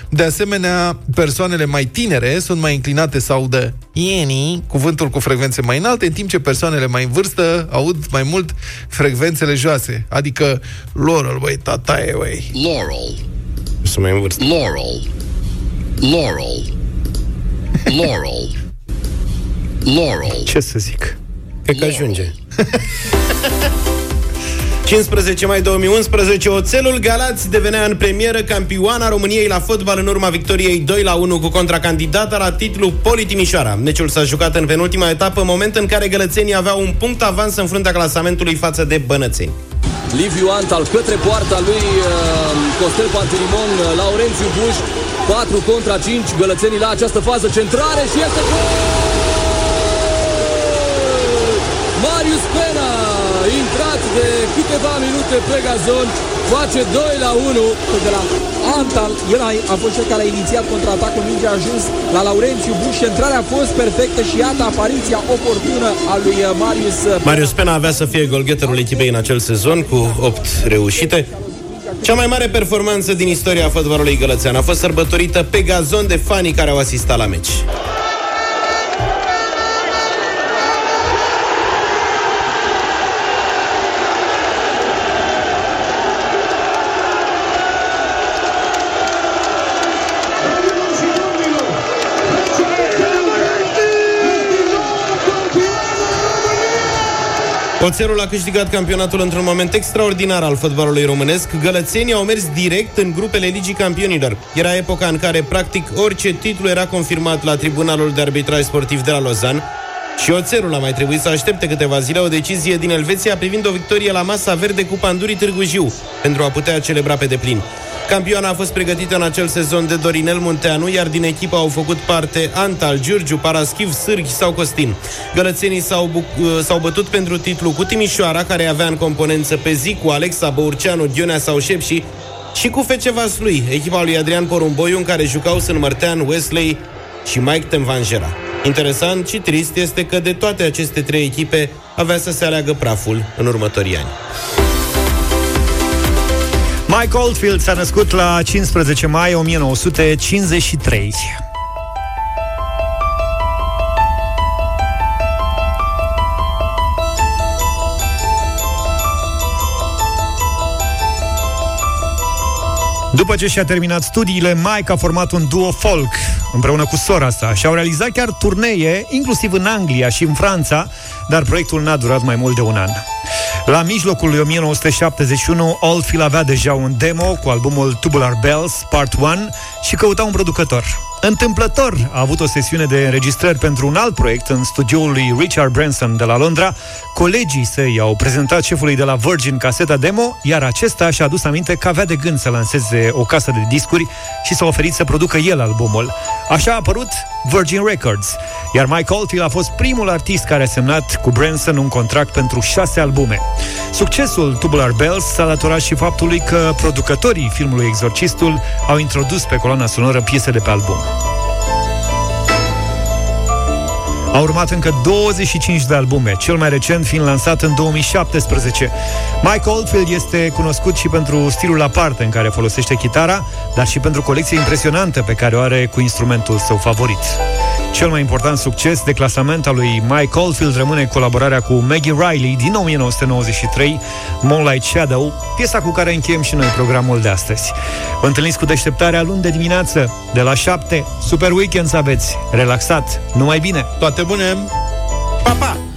De asemenea, persoanele mai tinere sunt mai înclinate să audă Yanny, cuvântul cu frecvențe mai înalte, în timp ce persoanele mai în vârstă aud mai mult frecvențele joase, adică Laurel, băi, tataie, băi. Laurel. Sunt mai în vârstă. Laurel. Laurel. Laurel. Laurel. Ce să zic? Cred că ajunge. cincisprezece mai două mii unsprezece, Oțelul Galați devenea în premieră campioana României la fotbal în urma victoriei doi la unu cu contracandidata la titlu Poli Timișoara. Meciul s-a jucat în penultima etapă, moment în care gălățenii aveau un punct avans în fruntea clasamentului față de bănățeni. Liviu Antal către poarta lui Costel Pantilimon, Laurențiu Buș, patru contra cinci, gălățenii la această fază, centrare și este gol! Marius Pena, intrat de câteva minute pe gazon, face doi la unu. De la Antal, el a, a fost cel care a inițiat contraatacul, mingea a ajuns la Laurențiu Buș, intrarea a fost perfectă și iată apariția oportună a lui Marius Pena. Marius Pena avea să fie golgheterul echipei în acel sezon cu opt reușite. Cea mai mare performanță din istoria fotbalului gălățean a fost sărbătorită pe gazon de fanii care au asistat la meci. Oțelul a câștigat campionatul într-un moment extraordinar al fotbalului românesc. Gălățenii au mers direct în grupele Ligii Campionilor. Era epoca în care practic orice titlu era confirmat la Tribunalul de Arbitraj Sportiv de la Lausanne și Oțelul a mai trebuit să aștepte câteva zile o decizie din Elveția privind o victorie la masa verde cu Pandurii Târgu Jiu pentru a putea celebra pe deplin. Campioana a fost pregătită în acel sezon de Dorinel Munteanu, iar din echipă au făcut parte Antal, Giurgiu, Paraschiv, Sârghi sau Costin. Gălățenii s-au, buc- s-au bătut pentru titlu cu Timișoara, care avea în componență pe Zicu, Alexa, Băurceanu, Ghiunea sau Șepși, și cu F C Vaslui, echipa lui Adrian Porumboiu, în care jucau Sânmărtean, Wesley și Mike Temvanjera. Interesant și trist este că de toate aceste trei echipe avea să se aleagă praful în următorii ani. Mike Oldfield s-a născut la cincisprezece mai o mie nouă sute cincizeci și trei. După ce și-a terminat studiile, Mike a format un duo folk împreună cu sora sa și au realizat chiar turnee, inclusiv în Anglia și în Franța, dar proiectul n-a durat mai mult de un an. La mijlocul lui o mie nouă sute șaptezeci și unu, Oldfield avea deja un demo cu albumul Tubular Bells, Part unu, și căuta un producător. Întâmplător a avut o sesiune de înregistrări pentru un alt proiect în studioul lui Richard Branson de la Londra. Colegii săi au prezentat șefului de la Virgin caseta demo, iar acesta și-a adus aminte că avea de gând să lanseze o casă de discuri și s-a oferit să producă el albumul. Așa a apărut Virgin Records, iar Mike Oldfield a fost primul artist care a semnat cu Branson un contract pentru șase albume. Succesul Tubular Bells s-a datorat și faptului că producătorii filmului Exorcistul au introdus pe coloana sonoră piese de pe album. Au urmat încă douăzeci și cinci de albume, cel mai recent fiind lansat în două mii șaptesprezece. Mike Oldfield este cunoscut și pentru stilul aparte în care folosește chitara, dar și pentru colecția impresionantă pe care o are cu instrumentul său favorit. Cel mai important succes de clasament al lui Mike Oldfield rămâne colaborarea cu Maggie Riley din o mie nouă sute nouăzeci și trei, Moonlight Shadow, piesa cu care încheiem și noi programul de astăzi. Vă întâlniți cu Deșteptarea luni de dimineață, de la șapte. Super weekend să aveți, relaxat, numai bine! Toate bune! Pa, pa!